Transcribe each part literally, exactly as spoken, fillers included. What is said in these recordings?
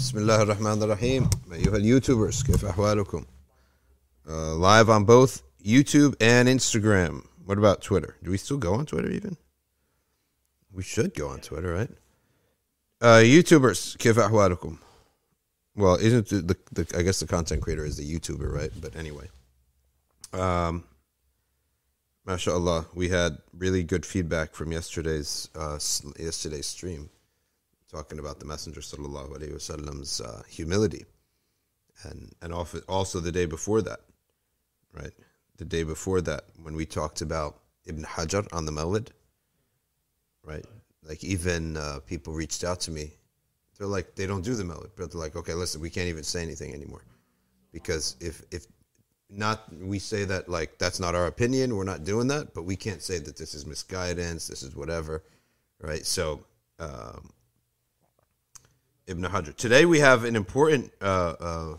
بسم الله الرحمن الرحيم أيها اليوتيوبرز كيف أحوالكم uh, live on both YouTube and Instagram. What about Twitter? Do we still go on Twitter even? We should go on Twitter, right? Uh, YouTubers, كيف أحوالكم? Well, isn't the, the, the I guess the content creator is the YouTuber, right? But anyway, um, mashallah, we had really good feedback from yesterday's uh, yesterday's stream, talking about the Messenger sallallahu alaihi wasallam's uh, humility, and and also the day before that, right? The day before that, when we talked about Ibn Hajar on the Mawlid, right? Like even uh, people reached out to me. They're like, they don't do the Mawlid, but they're like, okay, listen, we can't even say anything anymore. Because if if not, we say that, like, that's not our opinion, we're not doing that, but we can't say that this is misguidance, this is whatever, right? So, um, Ibn Hajar. Today we have an important uh, uh,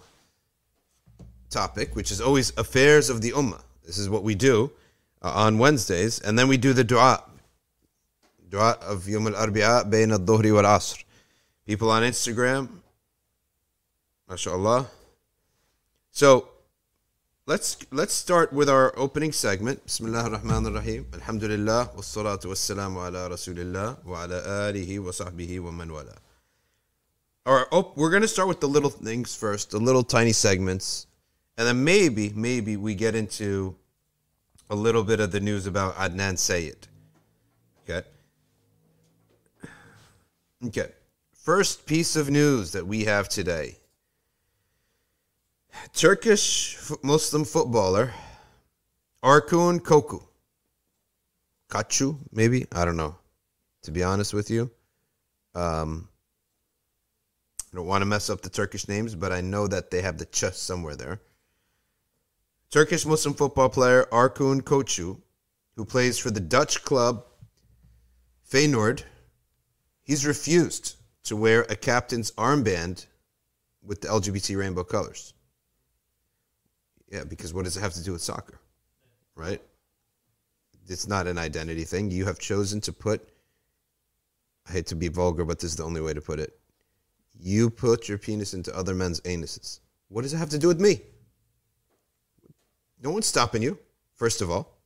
topic, which is always affairs of the Ummah. This is what we do uh, on Wednesdays, and then we do the dua, dua of Yom al-Arbi'a, Bayn al-Dhuhri wal-Asr. People on Instagram, mashallah. So let's let's start with our opening segment. Bismillah ar-Rahman ar-Rahim. Alhamdulillah, wassalatu wassalamu ala rasulillah, wa ala alihi wa sahbihi wa man wala. All right, oh, we're going to start with the little things first, the little tiny segments. And then maybe, maybe we get into a little bit of the news about Adnan Sayed. Okay? Okay. First piece of news that we have today. Turkish Muslim footballer Orkun Kökçü. Kachu, maybe? I don't know. To be honest with you. Um, I don't want to mess up the Turkish names, but I know that they have the ch somewhere there. Turkish Muslim football player Orkun Kökçü, who plays for the Dutch club Feyenoord, he's refused to wear a captain's armband with the L G B T rainbow colors. Yeah, because what does it have to do with soccer? Right? It's not an identity thing. You have chosen to put, I hate to be vulgar, but this is the only way to put it. You put your penis into other men's anuses. What does it have to do with me? No one's stopping you, first of all.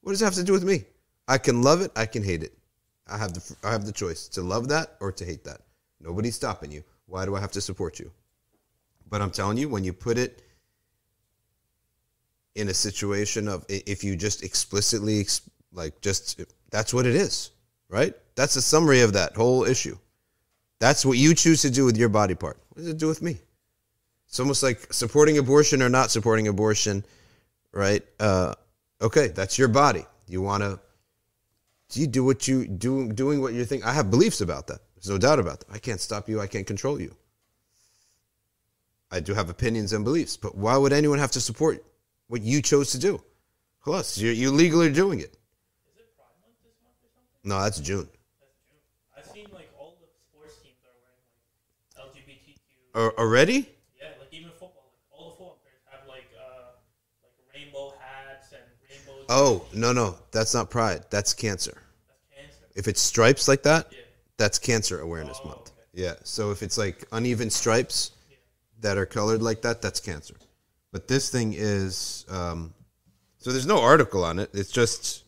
What does it have to do with me? I can love it, I can hate it. I have the, I have the choice to love that or to hate that. Nobody's stopping you. Why do I have to support you? But I'm telling you, when you put it in a situation of, if you just explicitly, like, just, that's what it is, right? That's a summary of that whole issue. That's what you choose to do with your body part. What does it do with me? It's almost like supporting abortion or not supporting abortion, right? Uh, okay, that's your body. You want to, you do what you, do, doing what you think. I have beliefs about that. There's no doubt about that. I can't stop you. I can't control you. I do have opinions and beliefs, but why would anyone have to support what you chose to do? Plus, you're, you're legally doing it. Is it Pride Month this month or something? No, that's June. That's June. I've seen like all the sports teams are wearing like L G B T Q. Already? Yeah, like even football. Like, all the football players have like, uh, like rainbow hats and rainbow. Oh, no, no. That's not Pride. That's cancer. That's cancer. If it's stripes like that? Yeah. That's Cancer Awareness oh, Month. Okay. Yeah, so if it's like uneven stripes yeah. that are colored like that, that's cancer. But this thing is, um, so there's no article on it. It's just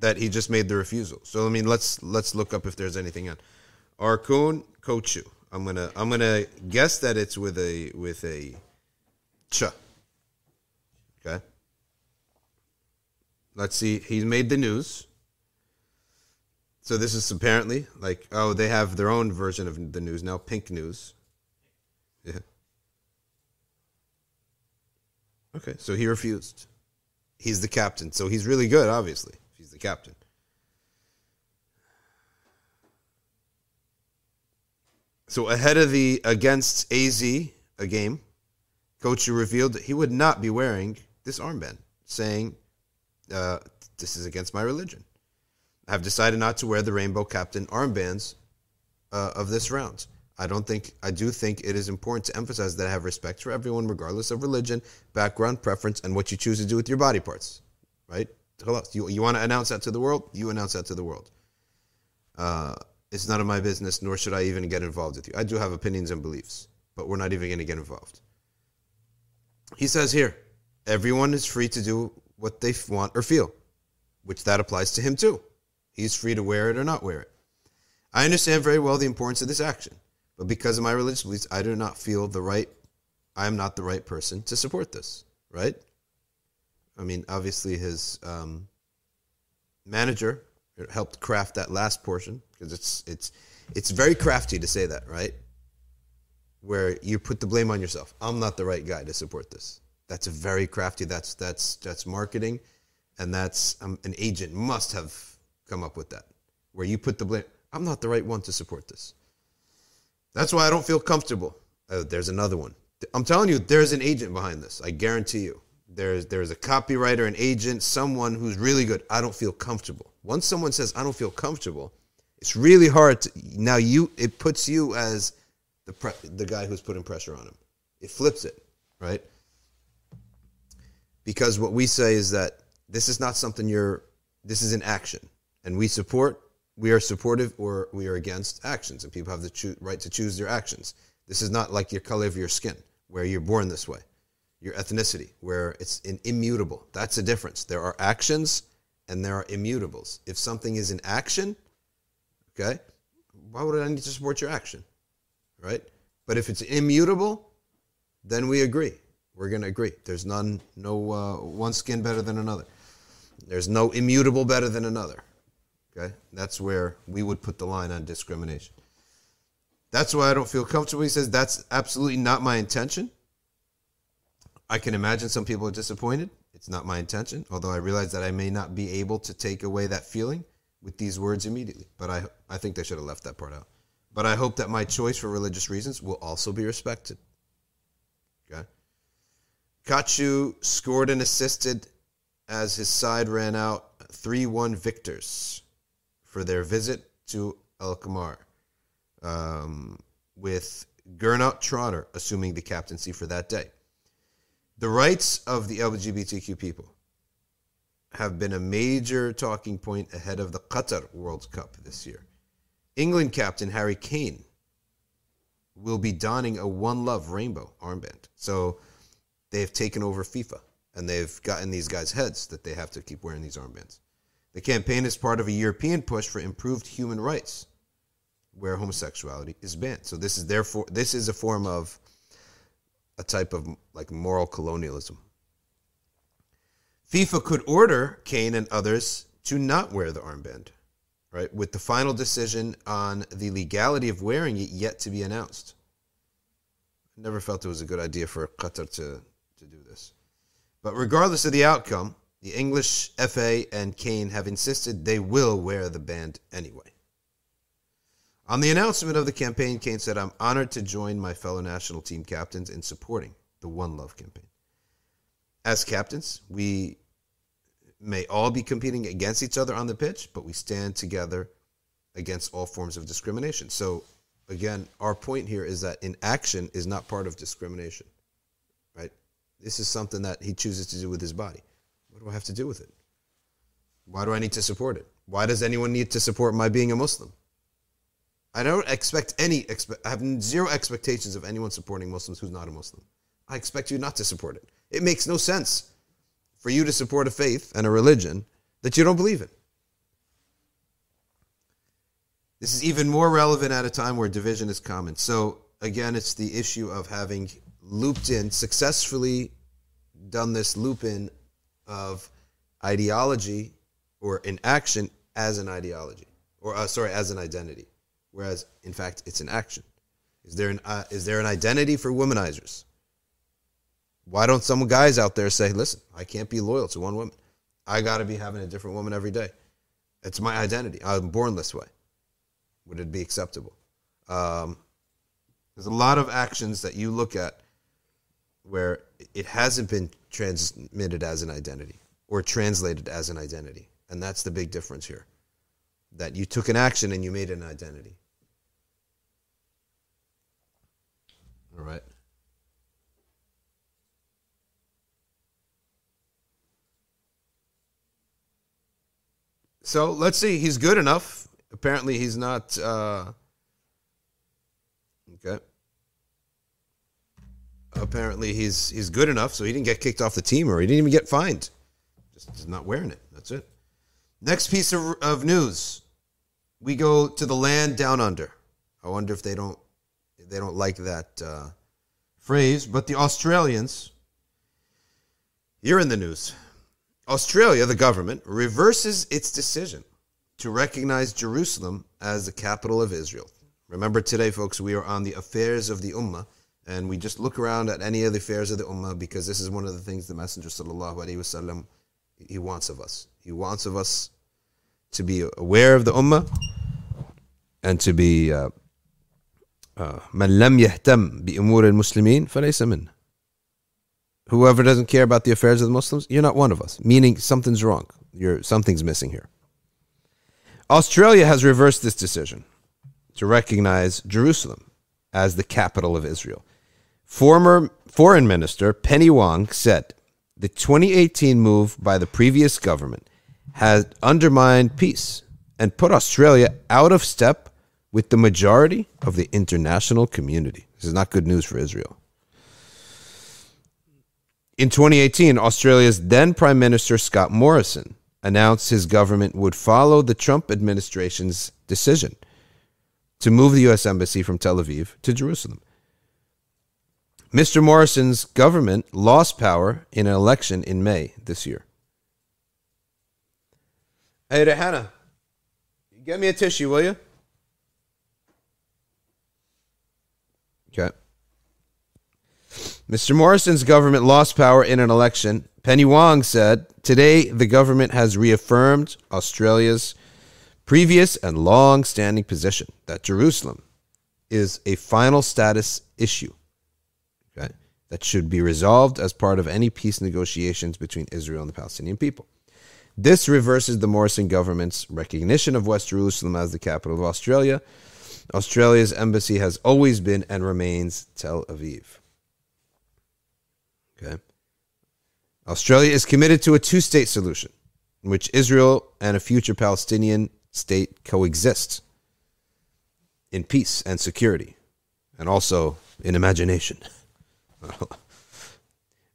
that he just made the refusal. So I mean, let's let's look up if there's anything on Orkun Kökçü. I'm gonna I'm gonna guess that it's with a with a ch. Okay. Let's see. He made the news. So this is apparently like, oh, they have their own version of the news now, Pink News. Yeah. Okay, so he refused. He's the captain, so he's really good, obviously. He's the captain. So ahead of the against A Z, a game, Kökçü revealed that he would not be wearing this armband, saying, uh, this is against my religion. Have decided not to wear the rainbow captain armbands uh, of this round. I don't think I do think it is important to emphasize that I have respect for everyone, regardless of religion, background, preference, and what you choose to do with your body parts. Right? You you want to announce that to the world? You announce that to the world. Uh, It's none of my business, nor should I even get involved with you. I do have opinions and beliefs, but we're not even going to get involved. He says here, everyone is free to do what they want or feel, which that applies to him too. He's free to wear it or not wear it. I understand very well the importance of this action, but because of my religious beliefs, I do not feel the right, I am not the right person to support this, right? I mean, obviously his um, manager helped craft that last portion, because it's, it's, it's very crafty to say that, right? Where you put the blame on yourself. I'm not the right guy to support this. That's a very crafty, that's that's that's marketing, and that's um, an agent must have come up with that. Where you put the blame, I'm not the right one to support this. That's why I don't feel comfortable. Oh, there's another one. I'm telling you, there's an agent behind this. I guarantee you. There's, there's a copywriter, an agent, someone who's really good. I don't feel comfortable. Once someone says, I don't feel comfortable, it's really hard to, now you, it puts you as the pre, the guy who's putting pressure on him. It flips it, right? Because what we say is that this is not something you're, this is an action. And we support, we are supportive or we are against actions. And people have the cho- right to choose their actions. This is not like your color of your skin, where you're born this way. Your ethnicity, where it's an immutable. That's the difference. There are actions and there are immutables. If something is an action, okay, why would I need to support your action, right? But if it's immutable, then we agree. We're going to agree. There's none, no uh, one skin better than another. There's no immutable better than another, okay? That's where we would put the line on discrimination. That's why I don't feel comfortable. He says, that's absolutely not my intention. I can imagine some people are disappointed. It's not my intention, although I realize that I may not be able to take away that feeling with these words immediately. But I I think they should have left that part out. But I hope that my choice for religious reasons will also be respected. Okay. Kachu scored and assisted as his side ran out three one victors for their visit to Al Qamar, um, with Gernot Trotter assuming the captaincy for that day. The rights of the L G B T Q people have been a major talking point ahead of the Qatar World Cup this year. England captain Harry Kane will be donning a One Love rainbow armband. So they've taken over FIFA, and they've gotten these guys' heads that they have to keep wearing these armbands. The campaign is part of a European push for improved human rights, where homosexuality is banned. So this is therefore this is a form of a type of like moral colonialism. FIFA could order Kane and others to not wear the armband, right? With the final decision on the legality of wearing it yet to be announced. I never felt it was a good idea for Qatar to, to do this. But regardless of the outcome, the English F A and Kane have insisted they will wear the band anyway. On the announcement of the campaign, Kane said, I'm honored to join my fellow national team captains in supporting the One Love campaign. As captains, we may all be competing against each other on the pitch, but we stand together against all forms of discrimination. So, again, our point here is that inaction is not part of discrimination, right? This is something that he chooses to do with his body. What do I have to do with it? Why do I need to support it? Why does anyone need to support my being a Muslim? I don't expect any, I have zero expectations of anyone supporting Muslims who's not a Muslim. I expect you not to support it. It makes no sense for you to support a faith and a religion that you don't believe in. This is even more relevant at a time where division is common. So, again, it's the issue of having looped in, successfully done this loop in of ideology or inaction as an ideology, or uh, sorry, as an identity. Whereas, in fact, it's an action. Is there an uh, is there an identity for womanizers? Why don't some guys out there say, listen, I can't be loyal to one woman. I got to be having a different woman every day. It's my identity. I'm born this way. Would it be acceptable? Um, there's a lot of actions that you look at where it hasn't been transmitted as an identity or translated as an identity. And that's the big difference here. That you took an action and you made an identity. All right. So let's see. He's good enough. Apparently he's not... Uh, okay. Apparently he's he's good enough, so he didn't get kicked off the team, or he didn't even get fined. Just, just not wearing it. That's it. Next piece of, of news. We go to the land down under. I wonder if they don't if they don't like that uh, phrase, but the Australians... You're in the news. Australia, the government, reverses its decision to recognize Jerusalem as the capital of Israel. Remember today, folks, we are on the affairs of the Ummah, and we just look around at any of the affairs of the Ummah, because this is one of the things the Messenger, sallallahu alaihi wasallam, he wants of us. He wants of us to be aware of the Ummah and to be uh, uh, man lam yahtam bi umur al-muslimin falaysa minna. Whoever doesn't care about the affairs of the Muslims, you're not one of us. Meaning something's wrong. You're, something's missing here. Australia has reversed this decision to recognize Jerusalem as the capital of Israel. Former Foreign Minister Penny Wong said the twenty eighteen move by the previous government has undermined peace and put Australia out of step with the majority of the international community. This is not good news for Israel. In twenty eighteen, Australia's then Prime Minister Scott Morrison announced his government would follow the Trump administration's decision to move the U S embassy from Tel Aviv to Jerusalem. Mister Morrison's government lost power in an election in May this year. Hey, Rehana, get me a tissue, will you? Okay. Mister Morrison's government lost power in an election. Penny Wong said, today the government has reaffirmed Australia's previous and long-standing position that Jerusalem is a final status issue, okay, that should be resolved as part of any peace negotiations between Israel and the Palestinian people. This reverses the Morrison government's recognition of West Jerusalem as the capital of Australia. Australia's embassy has always been and remains Tel Aviv. Okay. Australia is committed to a two-state solution in which Israel and a future Palestinian state coexist in peace and security, and also in imagination.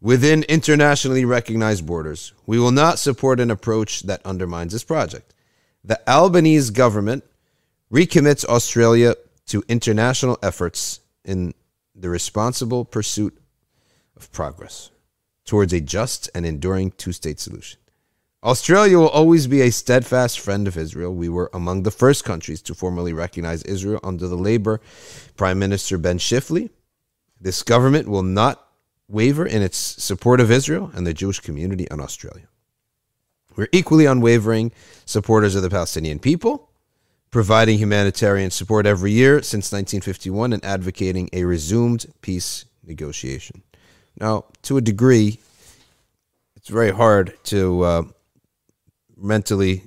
Within internationally recognized borders, we will not support an approach that undermines this project. The Albanese government recommits Australia to international efforts in the responsible pursuit of progress towards a just and enduring two-state solution. Australia will always be a steadfast friend of Israel. We were among the first countries to formally recognize Israel under the Labour Prime Minister Ben Chifley. This government will not waver in its support of Israel and the Jewish community in Australia. We're equally unwavering supporters of the Palestinian people, providing humanitarian support every year since nineteen fifty-one and advocating a resumed peace negotiation. Now, to a degree, it's very hard to uh, mentally,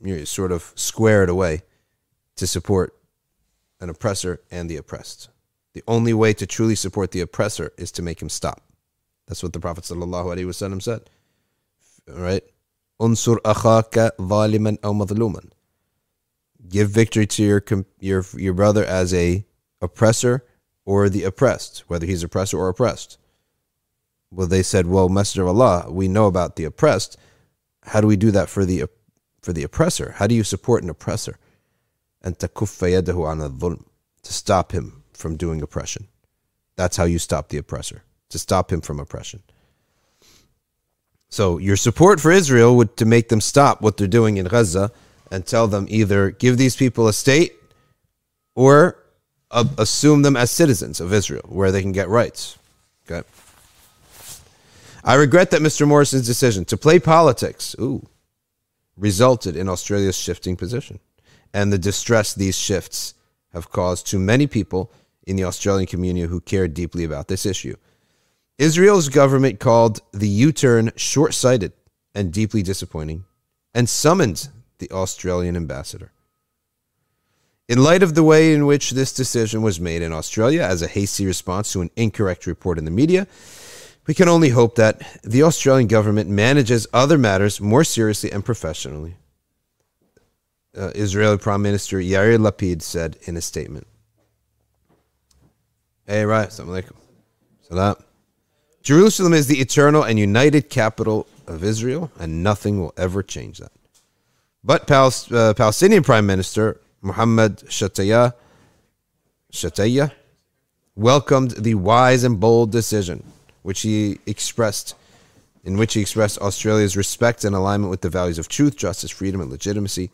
you know, sort of square it away to support an oppressor and the oppressed. The only way to truly support the oppressor is to make him stop. That's what the Prophet ﷺ said. All right? Unsur akhaka zaliman aw madluman. Give victory to your your your brother as a oppressor or the oppressed, whether he's oppressor or oppressed. Well, they said, well, Messenger of Allah, we know about the oppressed. How do we do that for the for the oppressor? How do you support an oppressor? And تَكُفَّ يَدَهُ عَنَ الظُّلْمِ, to stop him from doing oppression. That's how you stop the oppressor, to stop him from oppression. So your support for Israel would to make them stop what they're doing in Gaza and tell them either give these people a state or assume them as citizens of Israel, where they can get rights. Okay. I regret that Mister Morrison's decision to play politics ooh, resulted in Australia's shifting position and the distress these shifts have caused to many people in the Australian community who care deeply about this issue. Israel's government called the U-turn short-sighted and deeply disappointing and summoned the Australian ambassador. In light of the way in which this decision was made in Australia as a hasty response to an incorrect report in the media, we can only hope that the Australian government manages other matters more seriously and professionally. uh, Israeli Prime Minister Yair Lapid said in a statement. Hey, right. Assalamu alaikum. Salam. Jerusalem is the eternal and united capital of Israel, and nothing will ever change that. But Pal uh, Palestinian Prime Minister Muhammad Shataya, Shataya welcomed the wise and bold decision, which he expressed, in which he expressed Australia's respect and alignment with the values of truth, justice, freedom, and legitimacy,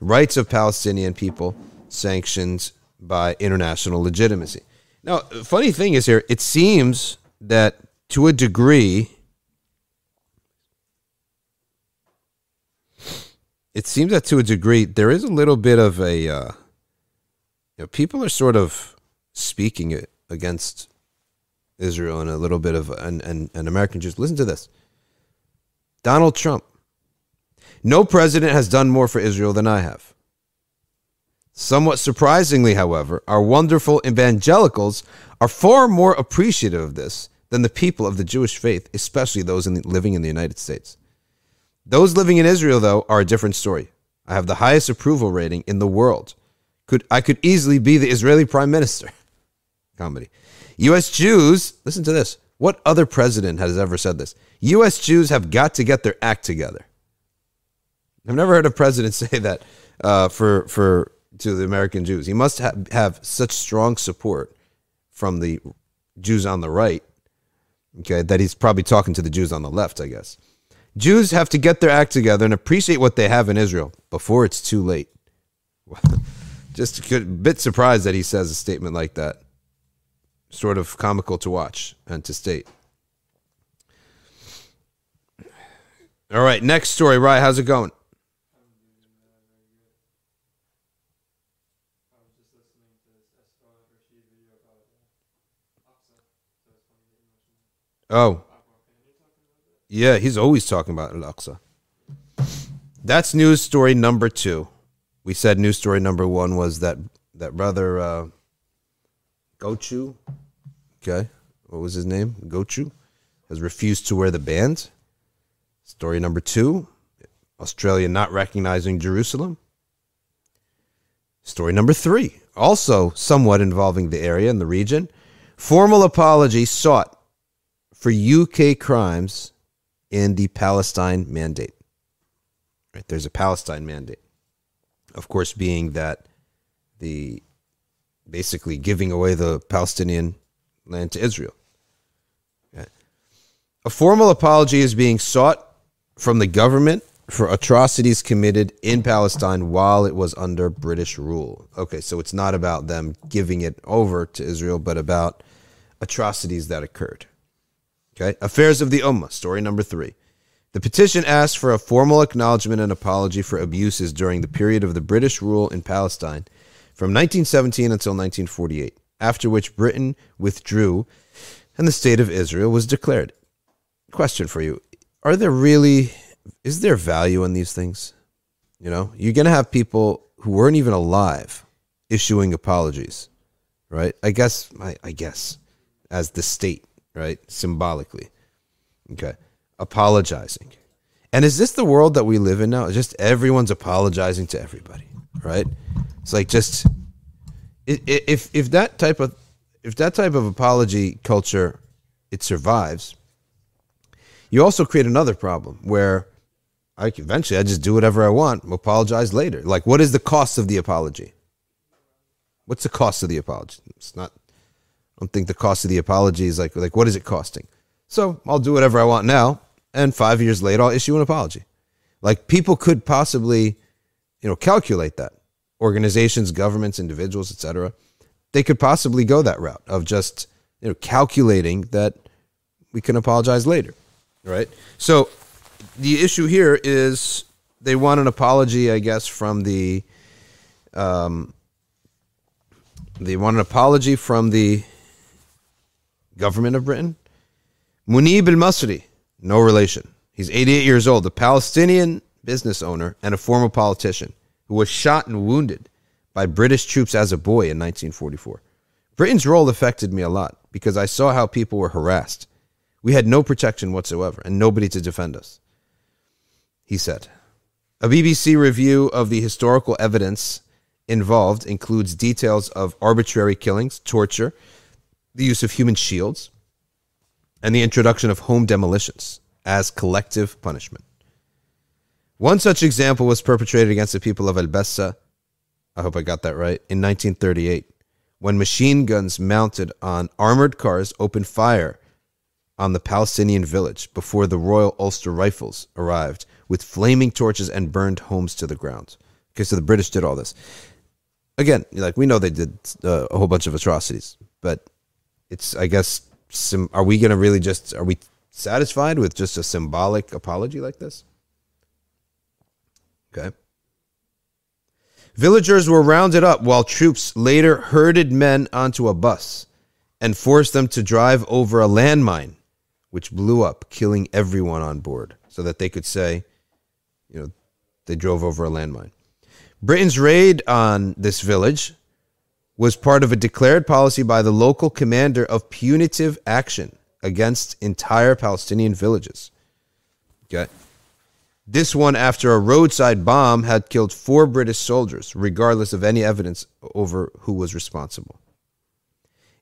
rights of Palestinian people, sanctions by international legitimacy. Now, funny thing is here, it seems that to a degree, it seems that to a degree, there is a little bit of a, uh, you know, people are sort of speaking it against Israel and a little bit of an, an, an American Jews. Listen to this. Donald Trump. No president has done more for Israel than I have. Somewhat surprisingly, however, our wonderful evangelicals are far more appreciative of this than the people of the Jewish faith, especially those in the, living in the United States. Those living in Israel, though, are a different story. I have the highest approval rating in the world. Could I could easily be the Israeli prime minister. Comedy. U S Jews, listen to this. What other president has ever said this? U S Jews have got to get their act together. I've never heard a president say that uh, for for to the American Jews. He must ha- have such strong support from the Jews on the right, okay, that he's probably talking to the Jews on the left, I guess. Jews have to get their act together and appreciate what they have in Israel before it's too late. Just a bit surprised that he says a statement like that. Sort of comical to watch and to state. All right, next story. Rai, how's it going? Oh. Yeah, he's always talking about Al-Aqsa. That's news story number two. We said news story number one was that, that brother uh, Gochu. Okay. What was his name? Gochu has refused to wear the band. Story number two, Australia not recognizing Jerusalem. Story number three, also somewhat involving the area and the region. Formal apology sought for U K crimes in the Palestine mandate. Right, there's a Palestine mandate. Of course, being that the basically giving away the Palestinian land to Israel. A formal apology is being sought from the government for atrocities committed in Palestine while it was under British rule. Okay, so it's not about them giving it over to Israel, but about atrocities that occurred. Okay, Affairs of the Ummah, story number three. The petition asks for a formal acknowledgement and apology for abuses during the period of the British rule in Palestine from nineteen seventeen until nineteen forty-eight, after which Britain withdrew and the state of Israel was declared. Question for you. Are there really, is there value in these things? You know, you're going to have people who weren't even alive issuing apologies, right? I guess, I, I guess, as the state, right? Symbolically. Okay. Apologizing. And is this the world that we live in now? It's just everyone's apologizing to everybody, right? It's like just, if if that type of, if that type of apology culture, it survives. You also create another problem where I eventually I just do whatever I want, apologize later. Like, what is the cost of the apology? What's the cost of the apology? It's not, I don't think the cost of the apology is like, like what is it costing? So I'll do whatever I want now, and five years later, I'll issue an apology. Like, people could possibly, you know, calculate that. Organizations, governments, individuals, et cetera. They could possibly go that route of just, you know, calculating that we can apologize later. Right, so the issue here is they want an apology, I guess, from the um, they want an apology from the government of Britain. Munib al Masri, no relation. He's eighty-eight years old, a Palestinian business owner and a former politician who was shot and wounded by British troops as a boy in nineteen forty-four. Britain's role affected me a lot because I saw how people were harassed. We had no protection whatsoever and nobody to defend us, he said. A B B C review of the historical evidence involved includes details of arbitrary killings, torture, the use of human shields, and the introduction of home demolitions as collective punishment. One such example was perpetrated against the people of Al-Bassa, I hope I got that right, in nineteen thirty-eight, when machine guns mounted on armored cars opened fire on the Palestinian village before the Royal Ulster Rifles arrived with flaming torches and burned homes to the ground. Okay, so the British did all this. Again, like we know they did uh, a whole bunch of atrocities, but it's, I guess, sim- are we going to really just, are we satisfied with just a symbolic apology like this? Okay. Villagers were rounded up while troops later herded men onto a bus and forced them to drive over a landmine, which blew up, killing everyone on board, so that they could say, you know, they drove over a landmine. Britain's raid on this village was part of a declared policy by the local commander of punitive action against entire Palestinian villages. Okay. This one, after a roadside bomb, had killed four British soldiers, regardless of any evidence over who was responsible.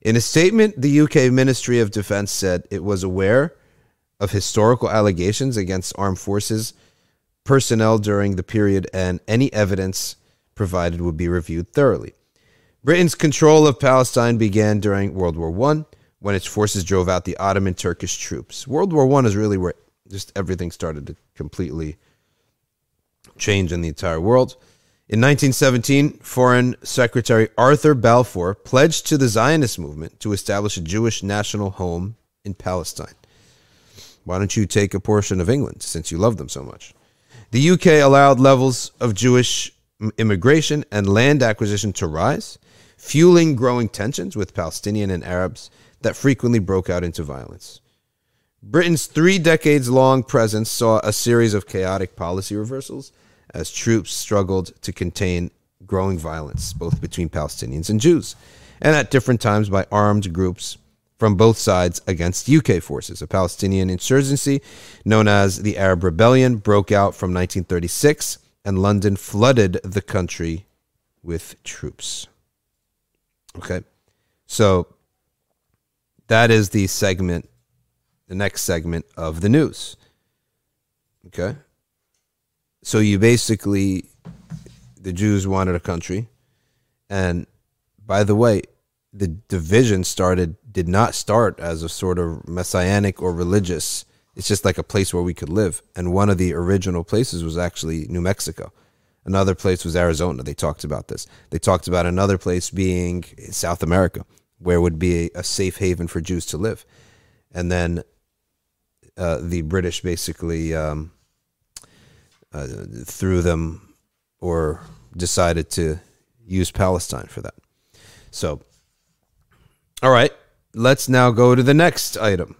In a statement, the U K Ministry of Defense said it was aware of historical allegations against armed forces personnel during the period, and any evidence provided would be reviewed thoroughly. Britain's control of Palestine began during World War One, when its forces drove out the Ottoman Turkish troops. World War One is really where just everything started to completely change in the entire world. In nineteen seventeen, Foreign Secretary Arthur Balfour pledged to the Zionist movement to establish a Jewish national home in Palestine. Why don't you take a portion of England, since you love them so much? The U K allowed levels of Jewish immigration and land acquisition to rise, fueling growing tensions with Palestinians and Arabs that frequently broke out into violence. Britain's three decades-long presence saw a series of chaotic policy reversals as troops struggled to contain growing violence, both between Palestinians and Jews, and at different times by armed groups from both sides against U K forces. A Palestinian insurgency known as the Arab Rebellion broke out from nineteen thirty-six, and London flooded the country with troops. Okay, so that is the segment, the next segment of the news. Okay. So you basically, the Jews wanted a country. And by the way, the division started, did not start as a sort of messianic or religious. It's just like a place where we could live. And one of the original places was actually New Mexico. Another place was Arizona. They talked about this. They talked about another place being South America, where would be a safe haven for Jews to live. And then Uh, the British basically um, uh, threw them or decided to use Palestine for that. So, all right, let's now go to the next item.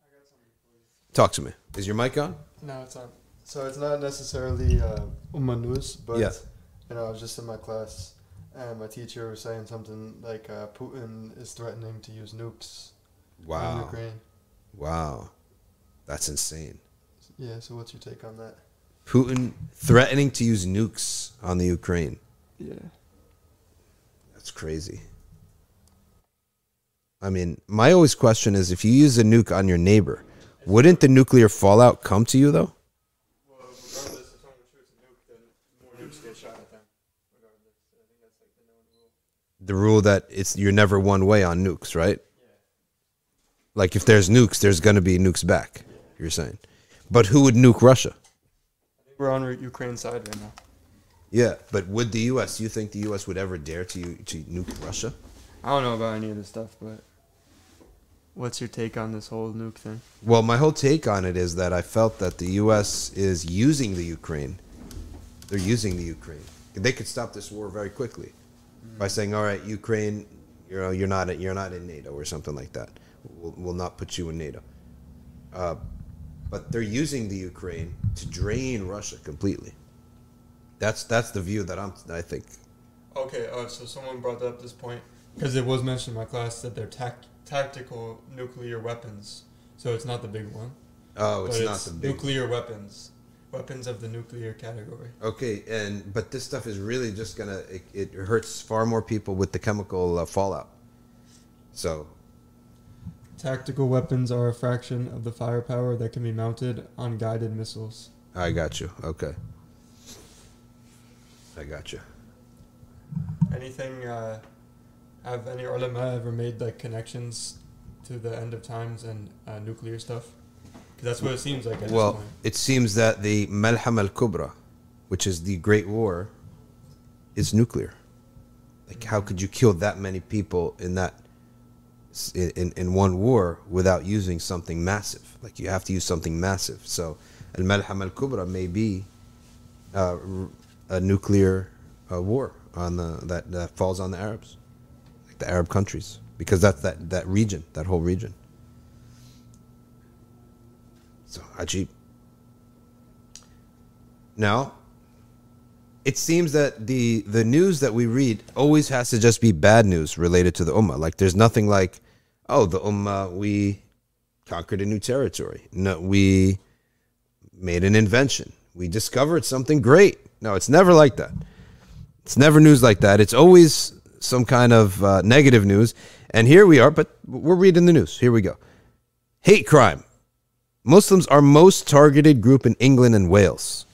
I got something for you. Talk to me. Is your mic on? No, it's on. So it's not necessarily uh, Umma news, but yeah. You know, I was just in my class and my teacher was saying something like uh, Putin is threatening to use nukes wow. in Ukraine. Wow, that's insane. Yeah, so what's your take on that? Putin threatening to use nukes on the Ukraine. Yeah. That's crazy. I mean, my always question is, if you use a nuke on your neighbor, wouldn't the nuclear fallout come to you, though? Well, regardless, if someone shoots a nuke, then more nukes get shot at them. Regardless, I think that's like the known rule. The rule that it's you're never one way on nukes, right? Like, if there's nukes, there's going to be nukes back, you're saying. But who would nuke Russia? We're on Ukraine's side right now. Yeah, but would the U S, you think the U S would ever dare to to nuke Russia? I don't know about any of this stuff, but what's your take on this whole nuke thing? Well, my whole take on it is that I felt that the U S is using the Ukraine. They're using the Ukraine. They could stop this war very quickly mm. by saying, all right, Ukraine, you know, you're not you're not in NATO or something like that. Will will not put you in NATO. Uh, but they're using the Ukraine to drain Russia completely. That's that's the view that I'm. I think. Okay, uh, so someone brought up this point, because it was mentioned in my class that they're tact- tactical nuclear weapons. So it's not the big one. Oh, it's but not it's the big nuclear weapons. Weapons of the nuclear category. Okay, and but this stuff is really just gonna it, it hurts far more people with the chemical uh, fallout. So, tactical weapons are a fraction of the firepower that can be mounted on guided missiles. I got you. Okay, I got you. Anything? Uh, have any ulama ever made like connections to the end of times and uh, nuclear stuff? Because that's what it seems like at well, this point. Well, it seems that the Malham al-Kubra, which is the Great War, is nuclear. Like, mm-hmm. how could you kill that many people in that in, in one war without using something massive? Like, you have to use something massive. So, al-Malham al-Kubra may be uh, a nuclear uh, war on the that, that falls on the Arabs, like the Arab countries, because that's that, that region, that whole region. So, ajib. Now, it seems that the, the news that we read always has to just be bad news related to the Ummah. Like, there's nothing like, oh, the Ummah, we conquered a new territory. No, we made an invention. We discovered something great. No, it's never like that. It's never news like that. It's always some kind of uh, negative news. And here we are, but we're reading the news. Here we go. Hate crime. Muslims are most targeted group in England and Wales.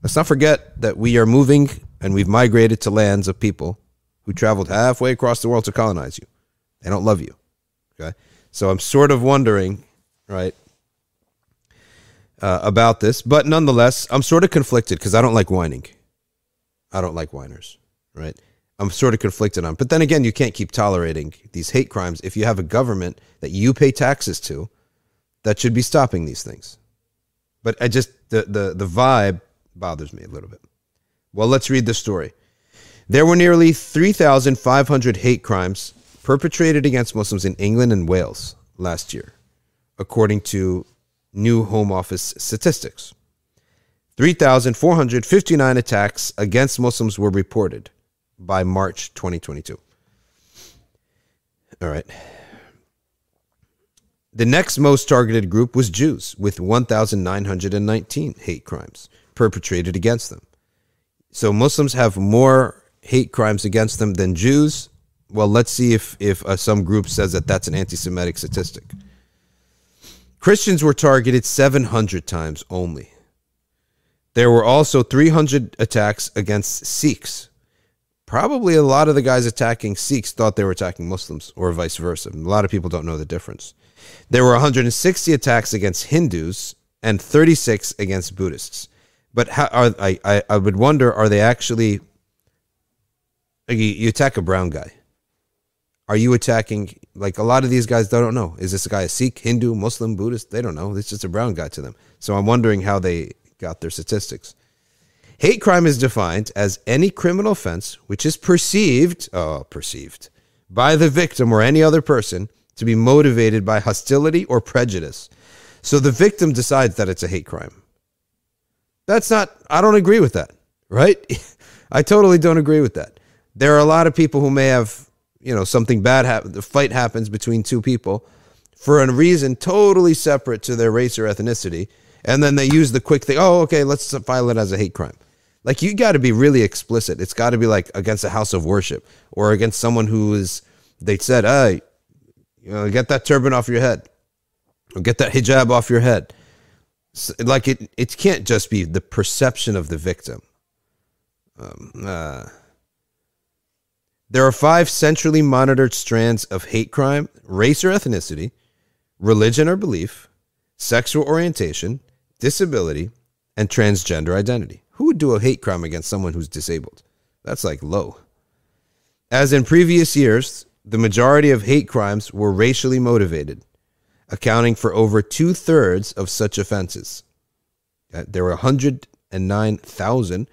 Let's not forget that we are moving and we've migrated to lands of people who traveled halfway across the world to colonize you. They don't love you. Okay, so I'm sort of wondering, right, uh, about this. But nonetheless, I'm sort of conflicted because I don't like whining. I don't like whiners, right? I'm sort of conflicted on. But then again, you can't keep tolerating these hate crimes if you have a government that you pay taxes to that should be stopping these things. But I just, the, the, the vibe bothers me a little bit. Well, let's read the story. There were nearly three thousand five hundred hate crimes perpetrated against Muslims in England and Wales last year, according to new Home Office statistics. three thousand four hundred fifty-nine attacks against Muslims were reported by March twenty twenty-two. All right. The next most targeted group was Jews, with one thousand nine hundred nineteen hate crimes perpetrated against them. So Muslims have more hate crimes against them than Jews. Well, let's see if, if uh, some group says that that's an anti-Semitic statistic. Christians were targeted seven hundred times only. There were also three hundred attacks against Sikhs. Probably a lot of the guys attacking Sikhs thought they were attacking Muslims, or vice versa. A lot of people don't know the difference. There were one hundred sixty attacks against Hindus and thirty-six against Buddhists. But how are, I, I, I would wonder, are they actually... Like, you, you attack a brown guy. Are you attacking... Like, a lot of these guys, they don't know. Is this guy a Sikh, Hindu, Muslim, Buddhist? They don't know. It's just a brown guy to them. So I'm wondering how they got their statistics. Hate crime is defined as any criminal offense which is perceived, oh, perceived, by the victim or any other person to be motivated by hostility or prejudice. So the victim decides that it's a hate crime. That's not, I don't agree with that, right? I totally don't agree with that. There are a lot of people who may have, you know, something bad happen, the fight happens between two people for a reason totally separate to their race or ethnicity, and then they use the quick thing, oh, okay, let's file it as a hate crime. Like, you got to be really explicit. It's got to be like against a house of worship or against someone who is, they said, hey, you know, get that turban off your head, or get that hijab off your head. So, like, it, it can't just be the perception of the victim. Um, uh, there are five centrally monitored strands of hate crime: race or ethnicity, religion or belief, sexual orientation, disability, and transgender identity. Who would do a hate crime against someone who's disabled? That's like low. As in previous years, the majority of hate crimes were racially motivated, accounting for over two-thirds of such offenses. There were one hundred nine thousand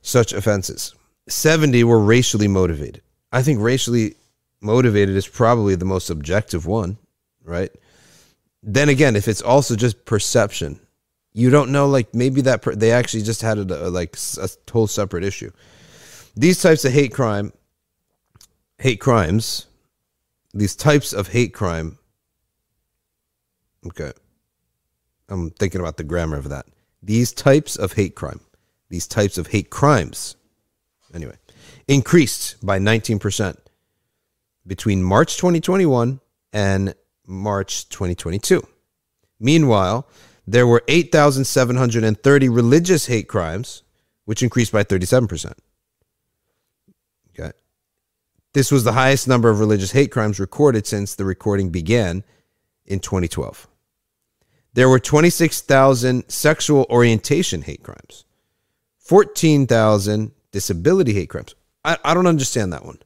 such offenses. seventy were racially motivated. I think racially motivated is probably the most objective one, right? Then again, if it's also just perception, you don't know, like, maybe that per- they actually just had a, a, like a whole separate issue. These types of hate crime... Hate crimes, these types of hate crime, okay, I'm thinking about the grammar of that. These types of hate crime, these types of hate crimes, anyway, increased by nineteen percent between March twenty twenty-one and March twenty twenty-two. Meanwhile, there were eight thousand seven hundred thirty religious hate crimes, which increased by thirty-seven percent. Okay. This was the highest number of religious hate crimes recorded since the recording began in twenty twelve. There were twenty-six thousand sexual orientation hate crimes, fourteen thousand disability hate crimes. I, I don't understand that one.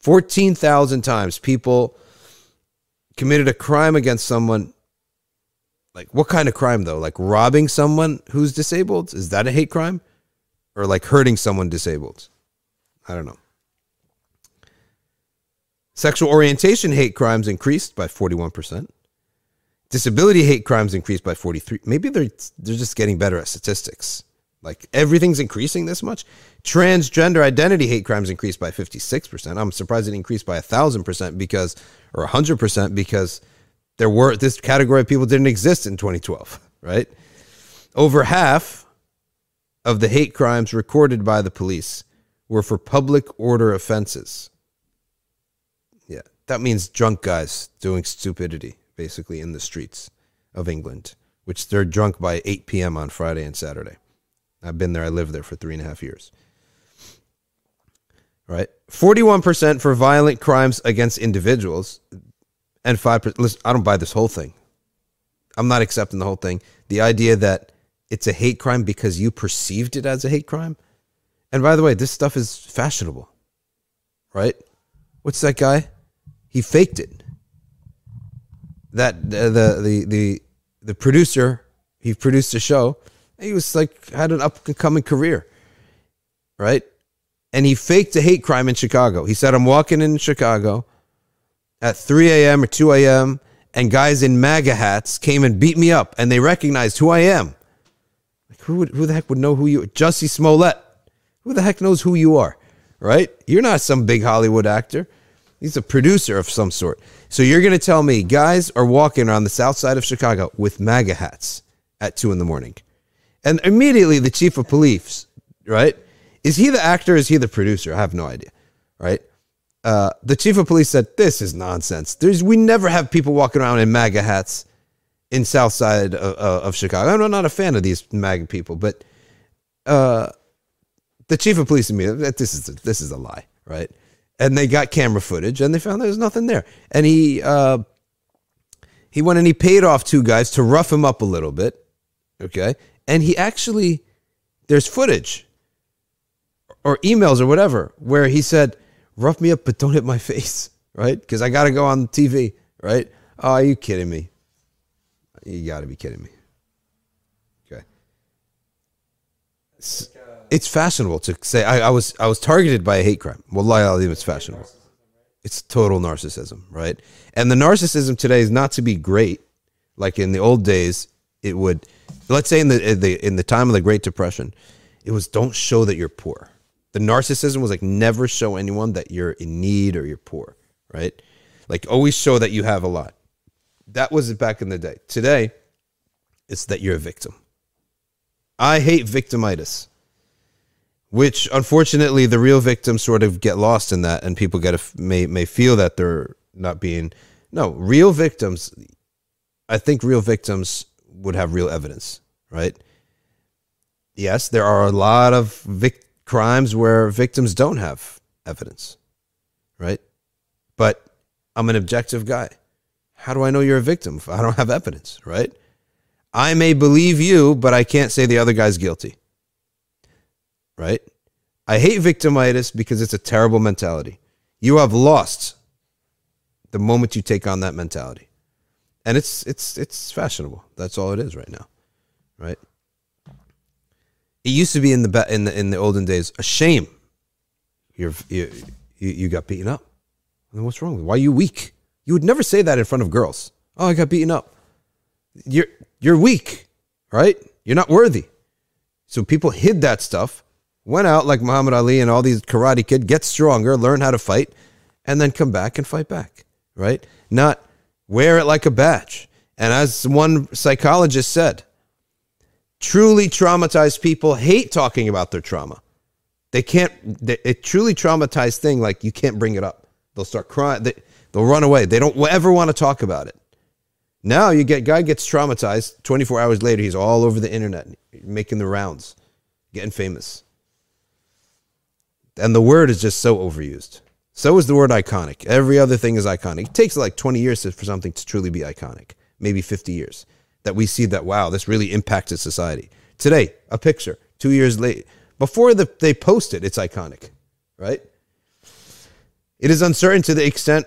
fourteen thousand times people committed a crime against someone. Like, what kind of crime, though? Like, robbing someone who's disabled? Is that a hate crime? Or, like, hurting someone disabled? I don't know. Sexual orientation hate crimes increased by forty-one percent. Disability hate crimes increased by forty-three percent. Maybe they're, they're just getting better at statistics. Like, everything's increasing this much. Transgender identity hate crimes increased by fifty-six percent. I'm surprised it increased by one thousand percent because, or one hundred percent because... There were this category of people didn't exist in twenty twelve, right? Over half of the hate crimes recorded by the police were for public order offenses. Yeah, that means drunk guys doing stupidity, basically, in the streets of England, which they're drunk by eight p.m. on Friday and Saturday. I've been there. I lived there for three and a half years. All right. forty-one percent for violent crimes against individuals. And five percent, listen, I don't buy this whole thing. I'm not accepting the whole thing. The idea that it's a hate crime because you perceived it as a hate crime. And by the way, this stuff is fashionable, right? What's that guy? He faked it. That uh, the the the the producer, he produced a show. And he was like had an up and coming career, right? And he faked a hate crime in Chicago. He said, "I'm walking in Chicago at three a.m. or two a.m., and guys in MAGA hats came and beat me up, and they recognized who I am." Like, who would, who the heck would know who you are? Jussie Smollett. Who the heck knows who you are, right? You're not some big Hollywood actor. He's a producer of some sort. So you're going to tell me guys are walking on the south side of Chicago with MAGA hats at two in the morning. And immediately the chief of police, right? Is he the actor? Is he the producer? I have no idea, right? Uh, the chief of police said, "This is nonsense. There's, we never have people walking around in MAGA hats in South Side of, uh, of Chicago. I'm not a fan of these MAGA people, but uh, the chief of police immediately that this is a, this is a lie, right?" And they got camera footage, and they found there was nothing there. And he uh, he went and he paid off two guys to rough him up a little bit, okay? And he actually there's footage or emails or whatever where he said, "Rough me up, but don't hit my face," right? Because I got to go on T V, right? Oh, are you kidding me? You got to be kidding me. Okay. It's, it's fashionable to say, I, I was I was targeted by a hate crime. Wallahi alim, it's fashionable. It's total narcissism, right? And the narcissism today is not to be great. Like in the old days, it would, let's say in the, the in the time of the Great Depression, it was don't show that you're poor. The narcissism was like, never show anyone that you're in need or you're poor, right? Like, always show that you have a lot. That was it back in the day. Today, it's that you're a victim. I hate victimitis, which unfortunately the real victims sort of get lost in that, and people get a, may, may feel that they're not being... No, real victims, I think real victims would have real evidence, right? Yes, there are a lot of victims. Crimes where victims don't have evidence, right? But I'm an objective guy. How do I know you're a victim if I don't have evidence, right? I may believe you, but I can't say the other guy's guilty, right? I hate victimitis because it's a terrible mentality. You have lost the moment you take on that mentality. And it's it's it's fashionable. That's all it is right now, right? It used to be in the in the in the olden days a shame. You're, you you you got beaten up. And then what's wrong with you? Why are you weak? You would never say that in front of girls. Oh, I got beaten up. You're you're weak, right? You're not worthy. So people hid that stuff, went out like Muhammad Ali and all these karate kid, get stronger, learn how to fight, and then come back and fight back, right? Not wear it like a badge. And as one psychologist said, truly traumatized people hate talking about their trauma. They can't, they, a truly traumatized thing, like you can't bring it up. They'll start crying. They, they'll run away. They don't ever want to talk about it. Now you get, guy gets traumatized. twenty-four hours later, he's all over the internet, making the rounds, getting famous. And the word is just so overused. So is the word iconic. Every other thing is iconic. It takes like twenty years for something to truly be iconic, maybe fifty years, that we see that, wow, this really impacted society. Today, a picture, two years late, before the, they post it, it's iconic, right? It is uncertain to the extent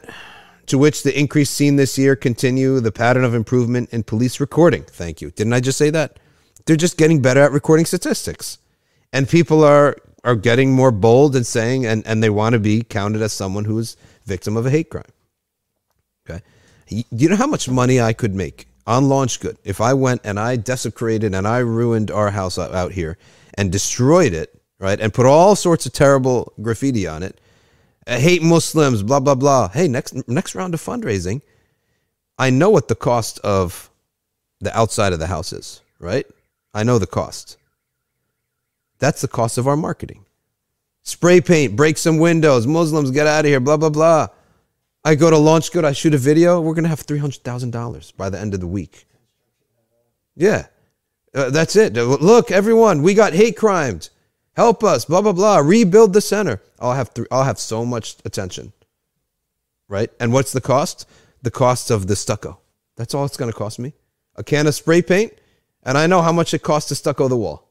to which the increase seen this year continue the pattern of improvement in police recording. Thank you. Didn't I just say that? They're just getting better at recording statistics. And people are... are getting more bold and saying, and, and they want to be counted as someone who is victim of a hate crime. Okay. You know how much money I could make on Launch Good if I went and I desecrated and I ruined our house out here and destroyed it, right? And put all sorts of terrible graffiti on it. I hate Muslims, blah, blah, blah. Hey, next, next round of fundraising, I know what the cost of the outside of the house is, right? I know the cost. That's the cost of our marketing. Spray paint, break some windows, Muslims, get out of here, blah, blah, blah. I go to Launch Good, I shoot a video, we're going to have three hundred thousand dollars by the end of the week. Yeah, uh, that's it. Look, everyone, we got hate crimed. Help us, blah, blah, blah. Rebuild the center. I'll have, th- I'll have so much attention, right? And what's the cost? The cost of the stucco. That's all it's going to cost me. A can of spray paint, and I know how much it costs to stucco the wall.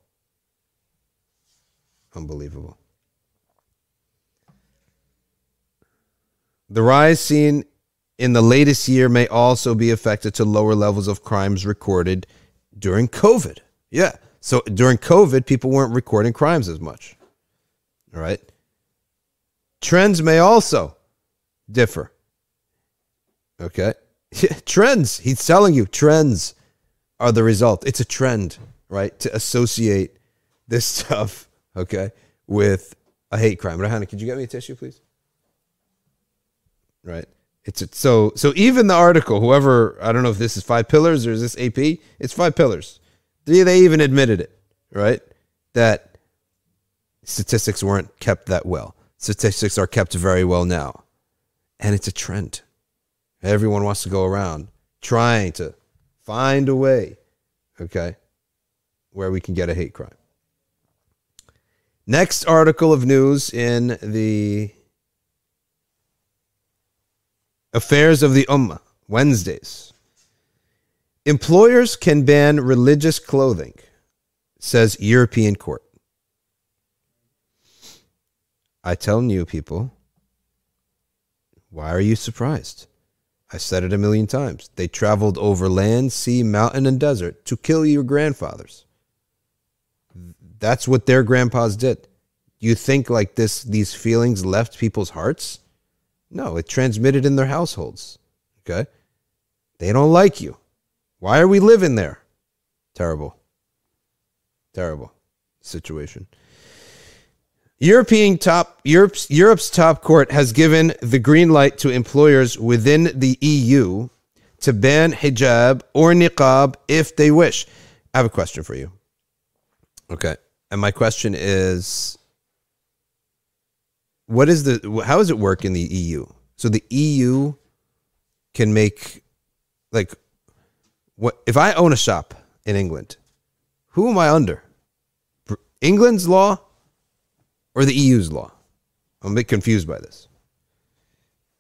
Unbelievable. The rise seen in the latest year may also be affected to lower levels of crimes recorded during COVID. Yeah. So during COVID, people weren't recording crimes as much. All right. Trends may also differ. Okay. Trends. He's telling you trends are the result. It's a trend, right? To associate this stuff, okay, with a hate crime. Rahana, could you get me a tissue, please? Right. It's a, so so even the article, whoever, I don't know if this is Five Pillars or is this A P, it's Five Pillars. They, they even admitted it, right? That statistics weren't kept that well. Statistics are kept very well now. And it's a trend. Everyone wants to go around trying to find a way, okay, where we can get a hate crime. Next article of news in the Affairs of the Ummah, Wednesdays. Employers can ban religious clothing, says European court. I tell new people, why are you surprised? I said it a million times. They traveled over land, sea, mountain, and desert to kill your grandfathers. That's what their grandpas did. You think like this, these feelings left people's hearts? No, it transmitted in their households. Okay? They don't like you. Why are we living there? Terrible. Terrible situation. European top, Europe's, Europe's top court has given the green light to employers within the E U to ban hijab or niqab if they wish. I have a question for you. Okay. And my question is, what is the, how does it work in the E U? So the E U can make, like, what if I own a shop in England, who am I under? England's law or the E U's law? I'm a bit confused by this.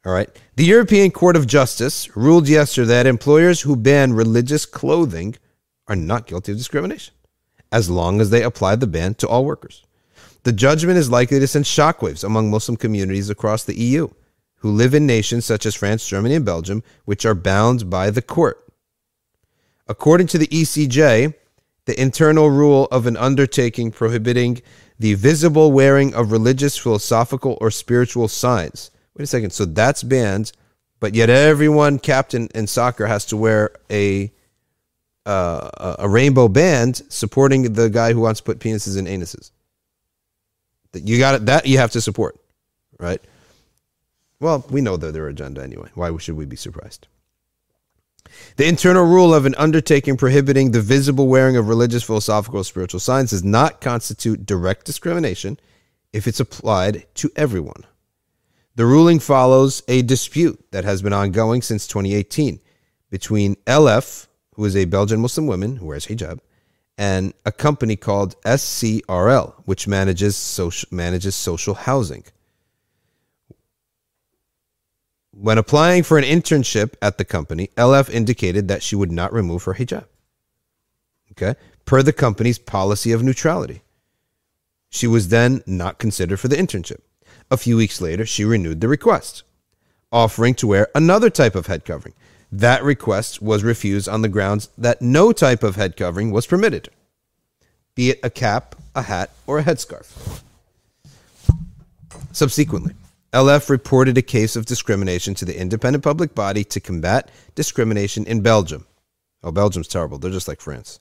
All right. The European Court of Justice ruled yesterday that employers who ban religious clothing are not guilty of discrimination, as long as they apply the ban to all workers. The judgment is likely to send shockwaves among Muslim communities across the E U, who live in nations such as France, Germany, and Belgium, which are bound by the court. According to the E C J, the internal rule of an undertaking prohibiting the visible wearing of religious, philosophical, or spiritual signs. Wait a second, so that's banned, but yet everyone captain in soccer has to wear a... Uh, a rainbow band supporting the guy who wants to put penises in anuses. You got it. That you have to support, right? Well, we know that their agenda anyway. Why should we be surprised? The internal rule of an undertaking prohibiting the visible wearing of religious, philosophical, or spiritual signs does not constitute direct discrimination if it's applied to everyone. The ruling follows a dispute that has been ongoing since twenty eighteen between L F, who is a Belgian Muslim woman who wears hijab, and a company called S C R L, which manages social, manages social housing. When applying for an internship at the company, L F indicated that she would not remove her hijab, okay, per the company's policy of neutrality. She was then not considered for the internship. A few weeks later, she renewed the request, offering to wear another type of head covering. That request was refused on the grounds that no type of head covering was permitted, be it a cap, a hat, or a headscarf. Subsequently, L F reported a case of discrimination to the independent public body to combat discrimination in Belgium. Oh, Belgium's terrible. They're just like France.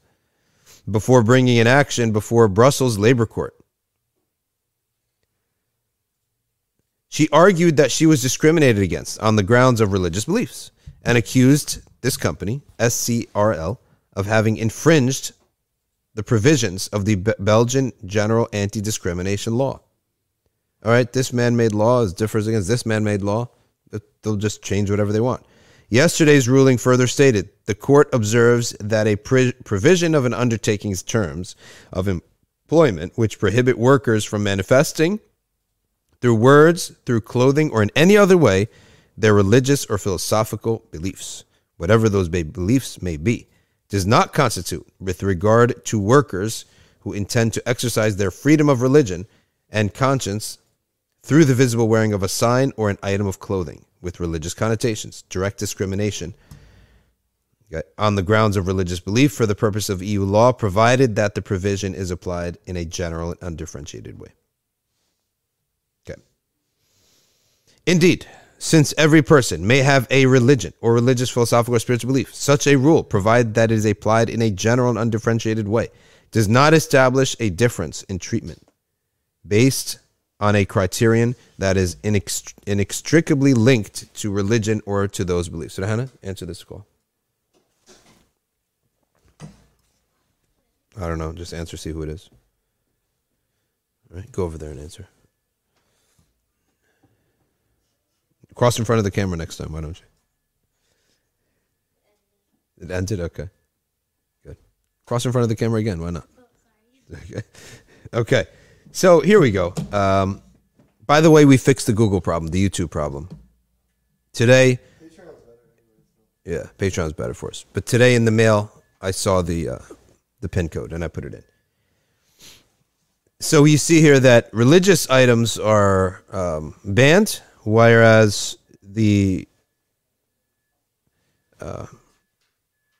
Before bringing an action before Brussels Labor Court. She argued that she was discriminated against on the grounds of religious beliefs, and accused this company, S C R L, of having infringed the provisions of the Be- Belgian General Anti-Discrimination Law. All right, this man-made law is differs against this man-made law. They'll just change whatever they want. Yesterday's ruling further stated, the court observes that a pre- provision of an undertaking's terms of employment, which prohibit workers from manifesting through words, through clothing, or in any other way, their religious or philosophical beliefs, whatever those beliefs may be, does not constitute with regard to workers who intend to exercise their freedom of religion and conscience through the visible wearing of a sign or an item of clothing with religious connotations, direct discrimination on the grounds of religious belief for the purpose of E U law, provided that the provision is applied in a general and undifferentiated way. Okay. Indeed, since every person may have a religion or religious, philosophical, or spiritual belief, such a rule, provided that it is applied in a general and undifferentiated way, does not establish a difference in treatment based on a criterion that is inext- inextricably linked to religion or to those beliefs. So, Hannah, answer this call. I don't know. Just answer, see who it is. All right, go over there and answer. Cross in front of the camera next time, why don't you? It ended? Okay. Good. Cross in front of the camera again, why not? Oh, sorry. Okay. Okay. So here we go. Um, by the way, we fixed the Google problem, the YouTube problem. Today. Patreon's better. Yeah, Patreon's better for us. But today in the mail, I saw the uh, the pin code and I put it in. So you see here that religious items are um, banned. Whereas the uh,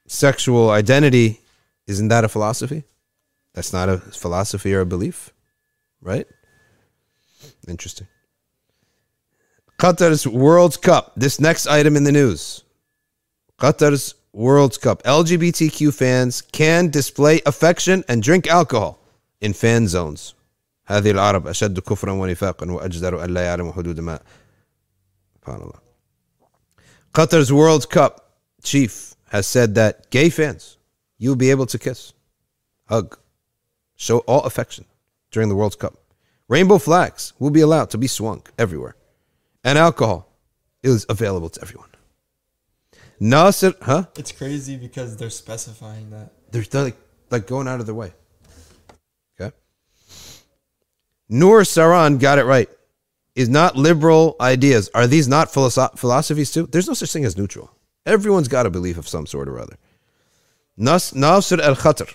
sexual identity, isn't that a philosophy? That's not a philosophy or a belief, right? Interesting. Qatar's World Cup. This next item in the news. Qatar's World Cup. L G B T Q fans can display affection and drink alcohol in fan zones. هذه العرب أشد كفرا ونفاقا وأجدر أن لا يعلم حدود ما Qatar's World Cup chief has said that gay fans, you'll be able to kiss, hug, show all affection during the World Cup. Rainbow flags will be allowed to be swung everywhere. And alcohol is available to everyone. Nasser, huh? It's crazy because they're specifying that. They're like, like going out of their way. Okay. Noor Saran got it right. Is not liberal ideas. Are these not philosoph- philosophies too? There's no such thing as neutral. Everyone's got a belief of some sort or other. Nas- Nasir al-Khater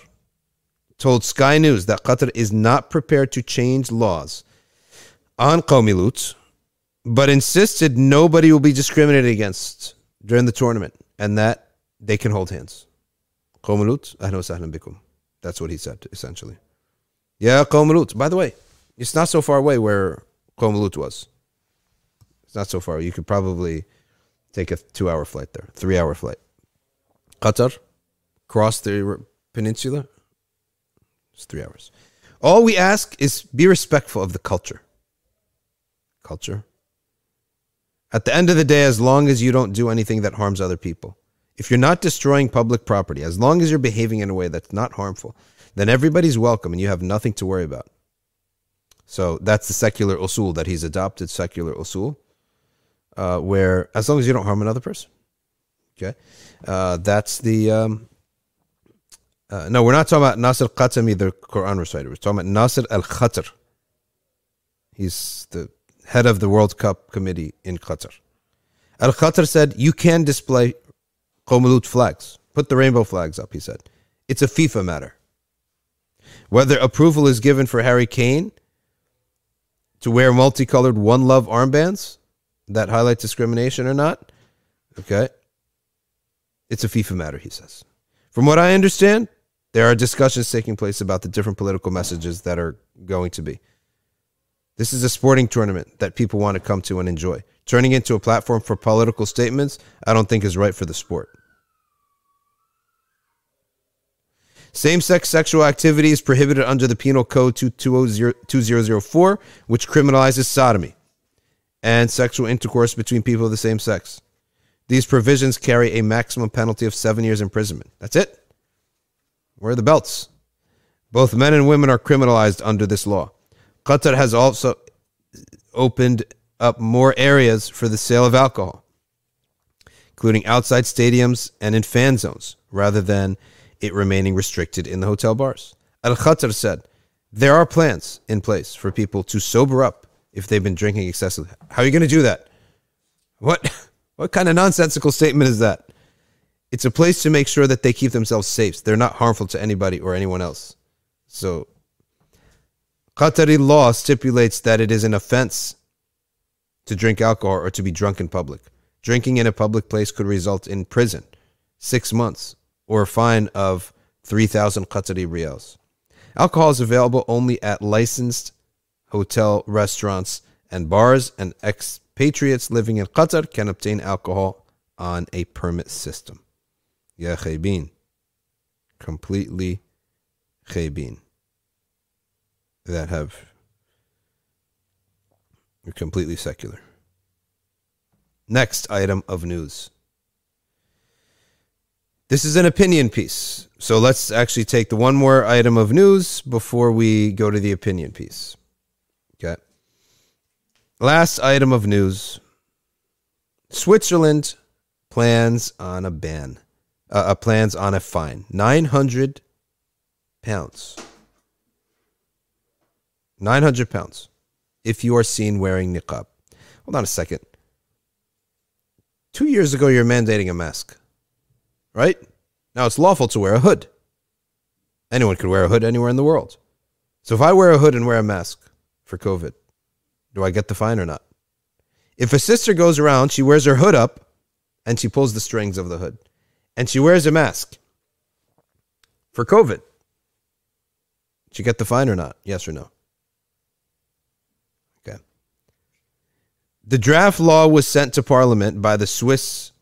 told Sky News that Qatar is not prepared to change laws on Qawmi Lut, but insisted nobody will be discriminated against during the tournament and that they can hold hands. Qawmi Lut, ahlan wa sahlan bikum. That's what he said, essentially. Yeah, Qawmi Lut. By the way, it's not so far away where Qawm Lut was. It's not so far. You could probably take a two-hour flight there, three-hour flight. Qatar, cross the peninsula. It's three hours. All we ask is be respectful of the culture. Culture. At the end of the day, as long as you don't do anything that harms other people. If you're not destroying public property, as long as you're behaving in a way that's not harmful, then everybody's welcome and you have nothing to worry about. So that's the secular usul that he's adopted, secular usul, uh, where as long as you don't harm another person. Okay, uh, that's the... Um, uh, no, we're not talking about Nasser Qatami, the Quran reciter. We're talking about Nasir al-Khater. He's the head of the World Cup committee in Qatar. Al-Khater said, you can display Qawmulut flags. Put the rainbow flags up, he said. It's a FIFA matter. Whether approval is given for Harry Kane to wear multicolored One Love armbands that highlight discrimination or not, okay, it's a FIFA matter, he says. From what I understand, there are discussions taking place about the different political messages that are going to be. This is a sporting tournament that people want to come to and enjoy. Turning into a platform for political statements, I don't think is right for the sport. Same-sex sexual activity is prohibited under the Penal Code two thousand four, which criminalizes sodomy and sexual intercourse between people of the same sex. These provisions carry a maximum penalty of seven years imprisonment. That's it. Where are the belts? Both men and women are criminalized under this law. Qatar has also opened up more areas for the sale of alcohol, including outside stadiums and in fan zones, rather than it remaining restricted in the hotel bars. Al-Khater said, there are plans in place for people to sober up if they've been drinking excessively. How are you going to do that? What, what kind of nonsensical statement is that? It's a place to make sure that they keep themselves safe. They're not harmful to anybody or anyone else. So Qatari law stipulates that it is an offense to drink alcohol or to be drunk in public. Drinking in a public place could result in prison, six months, or a fine of three thousand Qatari riyals. Alcohol is available only at licensed hotel restaurants and bars, and expatriates living in Qatar can obtain alcohol on a permit system. Ya khaybin. Completely khaybin. That have... You're completely secular. Next item of news. This is an opinion piece. So let's actually take the one more item of news before we go to the opinion piece. Okay. Last item of news. Switzerland plans on a ban. Uh, plans on a fine. nine hundred pounds. nine hundred pounds. If you are seen wearing niqab. Hold on a second. Two years ago, you're mandating a mask. Right? Now it's lawful to wear a hood. Anyone could wear a hood anywhere in the world. So if I wear a hood and wear a mask for COVID, do I get the fine or not? If a sister goes around, she wears her hood up and she pulls the strings of the hood and she wears a mask for COVID, did she get the fine or not? Yes or no? The draft law was sent to Parliament by the Swiss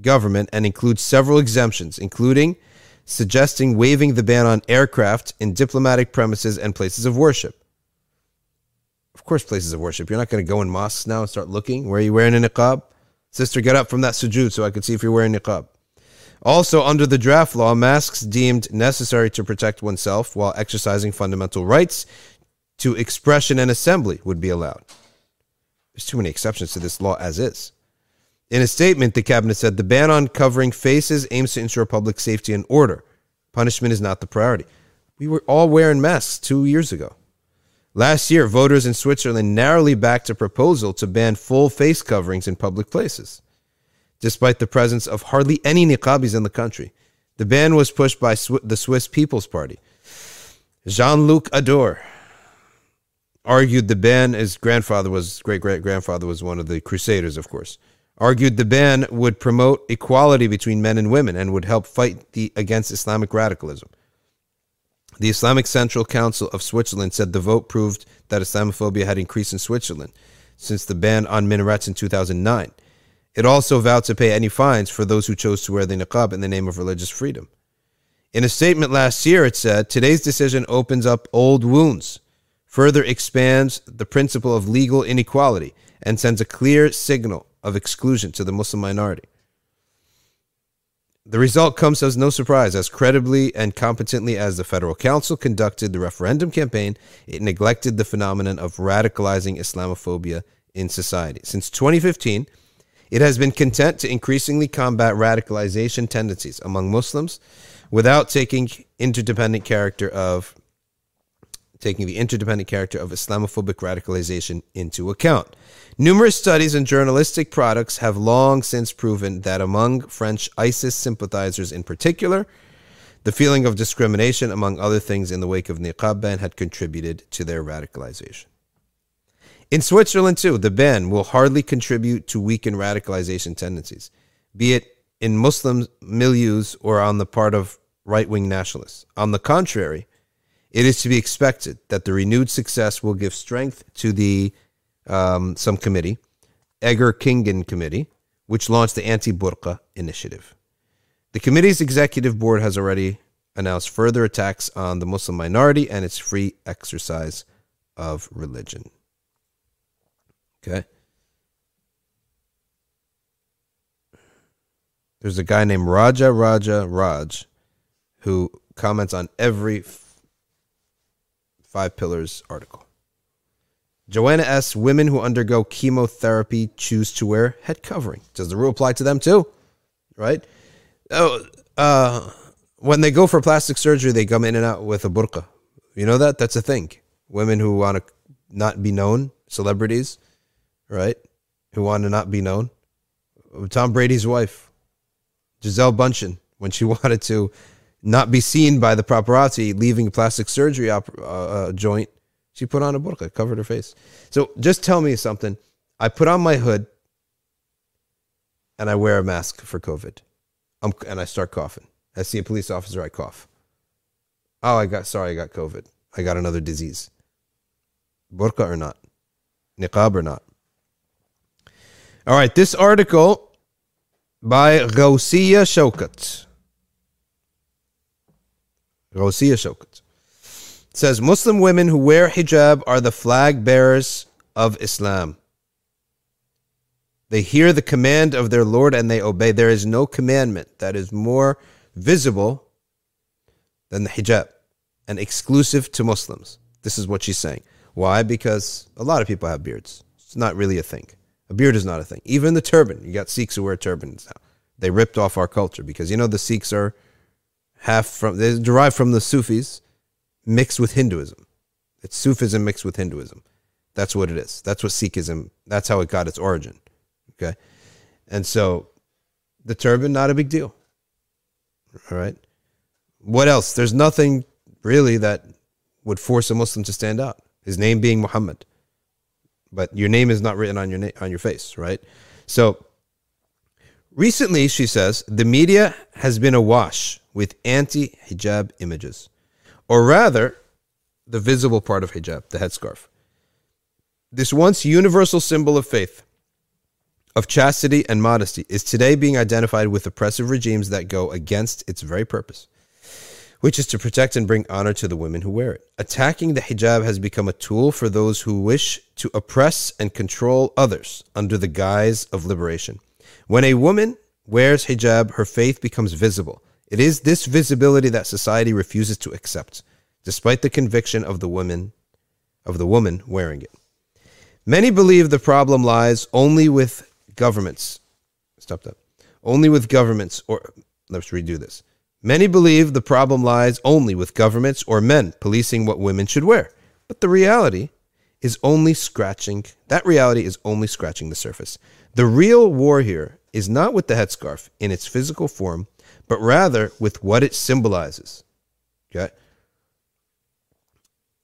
government and includes several exemptions, including suggesting waiving the ban on aircraft in diplomatic premises and places of worship. Of course, places of worship. You're not going to go in mosques now and start looking. Where are you wearing a niqab? Sister, get up from that sujood so I can see if you're wearing a niqab. Also, under the draft law, masks deemed necessary to protect oneself while exercising fundamental rights to expression and assembly would be allowed. There's too many exceptions to this law as is. In a statement, the cabinet said the ban on covering faces aims to ensure public safety and order. Punishment is not the priority. We were all wearing masks two years ago. Last year, voters in Switzerland narrowly backed a proposal to ban full face coverings in public places, despite the presence of hardly any niqabis in the country. The ban was pushed by the Swiss People's Party. Jean-Luc Ador argued the ban, his grandfather was, great-great-grandfather was one of the crusaders, of course, argued the ban would promote equality between men and women and would help fight the against Islamic radicalism. The Islamic Central Council of Switzerland said the vote proved that Islamophobia had increased in Switzerland since the ban on minarets in two thousand nine. It also vowed to pay any fines for those who chose to wear the niqab in the name of religious freedom. In a statement last year, it said, today's decision opens up old wounds, further expands the principle of legal inequality, and sends a clear signal of exclusion to the Muslim minority. The result comes as no surprise. As credibly and competently as the Federal Council conducted the referendum campaign, it neglected the phenomenon of radicalizing Islamophobia in society. Since twenty fifteen, it has been content to increasingly combat radicalization tendencies among Muslims without taking interdependent character of taking the interdependent character of Islamophobic radicalization into account. Numerous studies and journalistic products have long since proven that among French ISIS sympathizers in particular, the feeling of discrimination, among other things, in the wake of niqab ban had contributed to their radicalization. In Switzerland, too, the ban will hardly contribute to weaken radicalization tendencies, be it in Muslim milieux or on the part of right-wing nationalists. On the contrary, it is to be expected that the renewed success will give strength to the um, some committee, Egger Kingen Committee, which launched the Anti-Burqa Initiative. The committee's executive board has already announced further attacks on the Muslim minority and its free exercise of religion. Okay. There's a guy named Raja Raja Raj who comments on every Five Pillars article. Joanna S. Women who undergo chemotherapy choose to wear head covering. Does the rule apply to them too? Right? Oh, uh, when they go for plastic surgery, they come in and out with a burqa. You know that? That's a thing. Women who want to not be known, celebrities, right? Who want to not be known. Tom Brady's wife, Gisele Bundchen, when she wanted to not be seen by the paparazzi leaving a plastic surgery op- uh, joint, she put on a burqa, covered her face. So just tell me something. I put on my hood and I wear a mask for COVID. I'm, and I start coughing. I see a police officer, I cough. Oh, I got, sorry, I got COVID. I got another disease. Burqa or not? Niqab or not? All right, this article by Ghousia Shoukat. Ghousia Shoukat says Muslim women who wear hijab are the flag bearers of Islam. They hear the command of their Lord and they obey. There is no commandment that is more visible than the hijab and exclusive to Muslims. This is what she's saying. Why? Because a lot of people have beards. It's not really a thing. A beard is not a thing. Even the turban. You got Sikhs who wear turbans now. They ripped off our culture because, you know, the Sikhs are half from, they derive from the Sufis mixed with Hinduism. It's Sufism mixed with Hinduism. That's what it is. That's what Sikhism, that's how it got its origin. Okay. And so the turban, not a big deal. All right. What else? There's nothing really that would force a Muslim to stand out. His name being Muhammad. But your name is not written on your na- on your face, right? So recently, she says, the media has been awash with anti-hijab images, or rather, the visible part of hijab, the headscarf. This once universal symbol of faith, of chastity and modesty, is today being identified with oppressive regimes that go against its very purpose, which is to protect and bring honor to the women who wear it. Attacking the hijab has become a tool for those who wish to oppress and control others under the guise of liberation. When a woman wears hijab, her faith becomes visible. It is this visibility that society refuses to accept, despite the conviction of the woman, of the woman wearing it. Many believe the problem lies only with governments. Stop that. Only with governments or... Let's redo this. Many believe the problem lies only with governments or men policing what women should wear. But the reality is only scratching... That reality is only scratching the surface. The real war here is not with the headscarf in its physical form, but rather with what it symbolizes. Okay?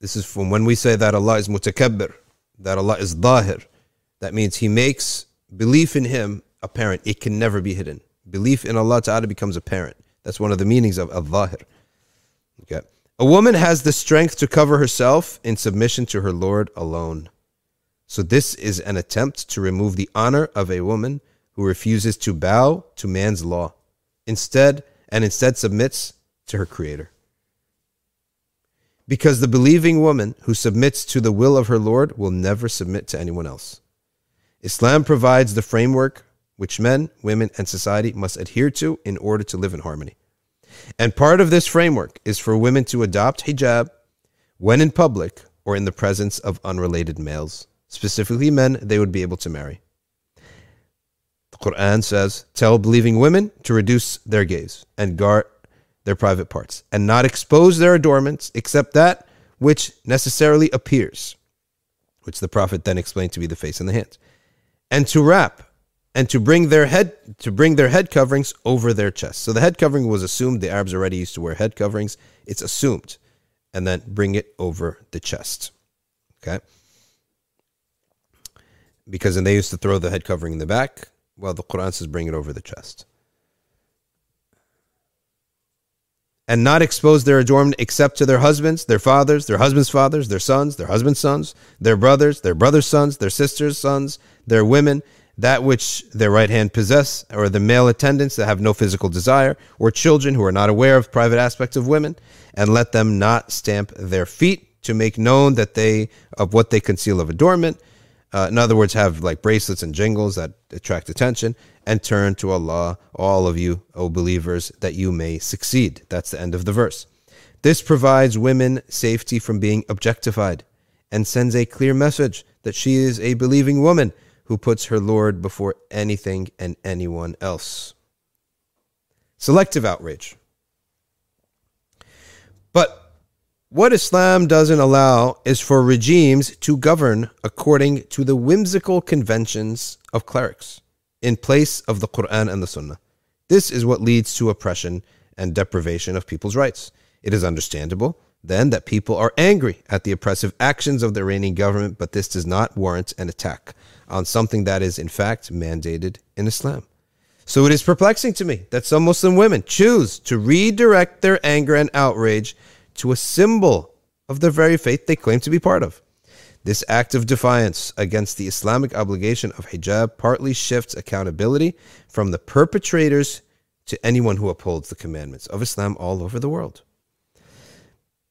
This is from when we say that Allah is mutakabbir, that Allah is zahir. That means He makes belief in Him apparent. It can never be hidden. Belief in Allah Ta'ala becomes apparent. That's one of the meanings of al-zahir. Okay? A woman has the strength to cover herself in submission to her Lord alone. So this is an attempt to remove the honor of a woman who refuses to bow to man's law. Instead, and instead submits to her Creator. Because the believing woman who submits to the will of her Lord will never submit to anyone else. Islam provides the framework which men, women, and society must adhere to in order to live in harmony. And part of this framework is for women to adopt hijab when in public or in the presence of unrelated males, specifically men they would be able to marry. The Quran says, tell believing women to reduce their gaze and guard their private parts and not expose their adornments except that which necessarily appears, which the Prophet then explained to be the face and the hands, and to wrap and to bring their head to bring their head coverings over their chest. So the head covering was assumed. The Arabs already used to wear head coverings. It's assumed. And then bring it over the chest. Okay? Because then they used to throw the head covering in the back. Well, the Quran says bring it over the chest. And not expose their adornment except to their husbands, their fathers, their husbands' fathers, their sons, their husbands' sons, their brothers, their brothers' sons, their sisters' sons, their women, that which their right hand possess, or the male attendants that have no physical desire, or children who are not aware of private aspects of women, and let them not stamp their feet to make known that they of what they conceal of adornment. Uh, in other words, have like bracelets and jingles that attract attention, and turn to Allah, all of you, O believers, that you may succeed. That's the end of the verse. This provides women safety from being objectified and sends a clear message that she is a believing woman who puts her Lord before anything and anyone else. Selective outrage. But what Islam doesn't allow is for regimes to govern according to the whimsical conventions of clerics in place of the Quran and the Sunnah. This is what leads to oppression and deprivation of people's rights. It is understandable, then, that people are angry at the oppressive actions of the reigning government, but this does not warrant an attack on something that is in fact mandated in Islam. So it is perplexing to me that some Muslim women choose to redirect their anger and outrage to a symbol of the very faith they claim to be part of. This act of defiance against the Islamic obligation of hijab partly shifts accountability from the perpetrators to anyone who upholds the commandments of Islam all over the world.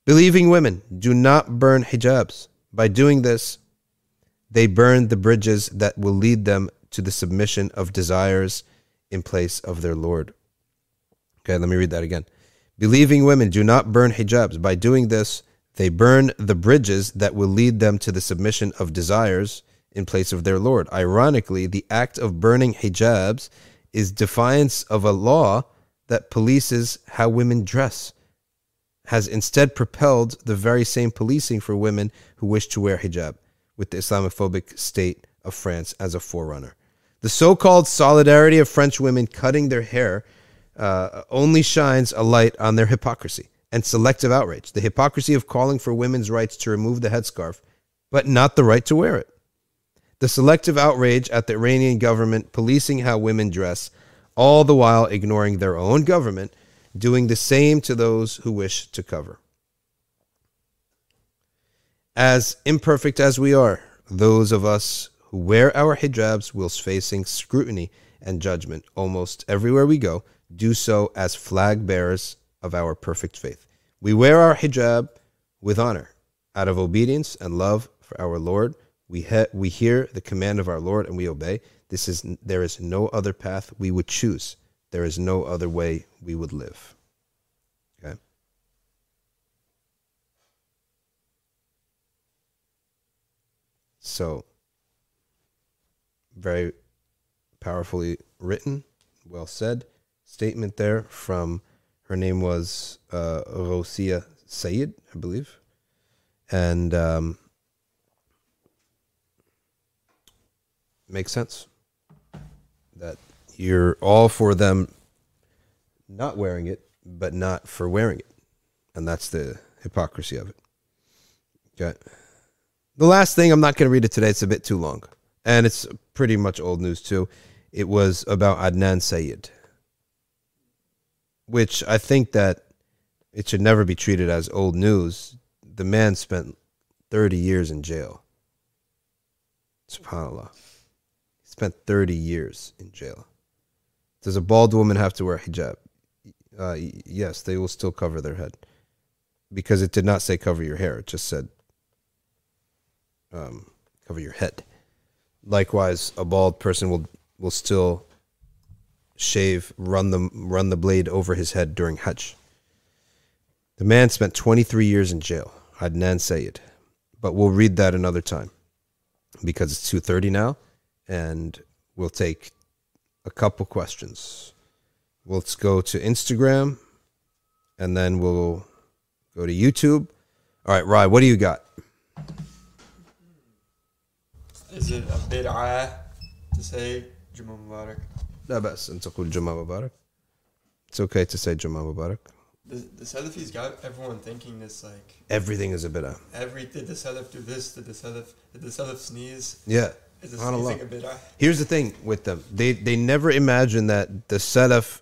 Believing women do not burn hijabs. By doing this, they burn the bridges that will lead them to the submission of desires in place of their Lord. Okay, let me read that again. Believing women do not burn hijabs. By doing this, they burn the bridges that will lead them to the submission of desires in place of their Lord. Ironically, the act of burning hijabs is defiance of a law that polices how women dress, has instead propelled the very same policing for women who wish to wear hijab, with the Islamophobic state of France as a forerunner. The so-called solidarity of French women cutting their hair uh, only shines a light on their hypocrisy and selective outrage, the hypocrisy of calling for women's rights to remove the headscarf, but not the right to wear it. The selective outrage at the Iranian government policing how women dress, all the while ignoring their own government, doing the same to those who wish to cover. As imperfect as we are, those of us who wear our hijabs whilst facing scrutiny and judgment almost everywhere we go, do so as flag bearers of our perfect faith. We wear our hijab with honor, out of obedience and love for our Lord. We he- we hear the command of our Lord and we obey. This is there is no other path we would choose. There is no other way we would live. Okay. So, very powerfully written, well said statement there from, her name was uh, Ghousia Shoukat, I believe. And um, makes sense that you're all for them not wearing it, but not for wearing it. And that's the hypocrisy of it. Okay. The last thing, I'm not going to read it today. It's a bit too long. And it's pretty much old news too. It was about Adnan Sayed, which I think that it should never be treated as old news. The man spent thirty years in jail. SubhanAllah. He spent thirty years in jail. Does a bald woman have to wear hijab? Uh, yes, they will still cover their head. Because it did not say cover your hair. It just said Um, cover your head. Likewise, a bald person will will still shave, run the, run the blade over his head during Hajj. The man spent twenty-three years in jail, Adnan Sayed. But we'll read that another time because it's two thirty now, and we'll take a couple questions. Let's go to Instagram, and then we'll go to YouTube. All right, Rai, what do you got? Is it a bid'ah to say Jumma Mubarak? No, but and to say Jumma Mubarak. It's okay to say Jumma Mubarak. The, the Salafis got everyone thinking this, like... everything is a bid'ah. Every, did the Salaf do this? Did the Salaf, did the Salaf sneeze? Yeah. Is the sneezing a bid'ah? Here's the thing with them. They, they never imagined that the Salaf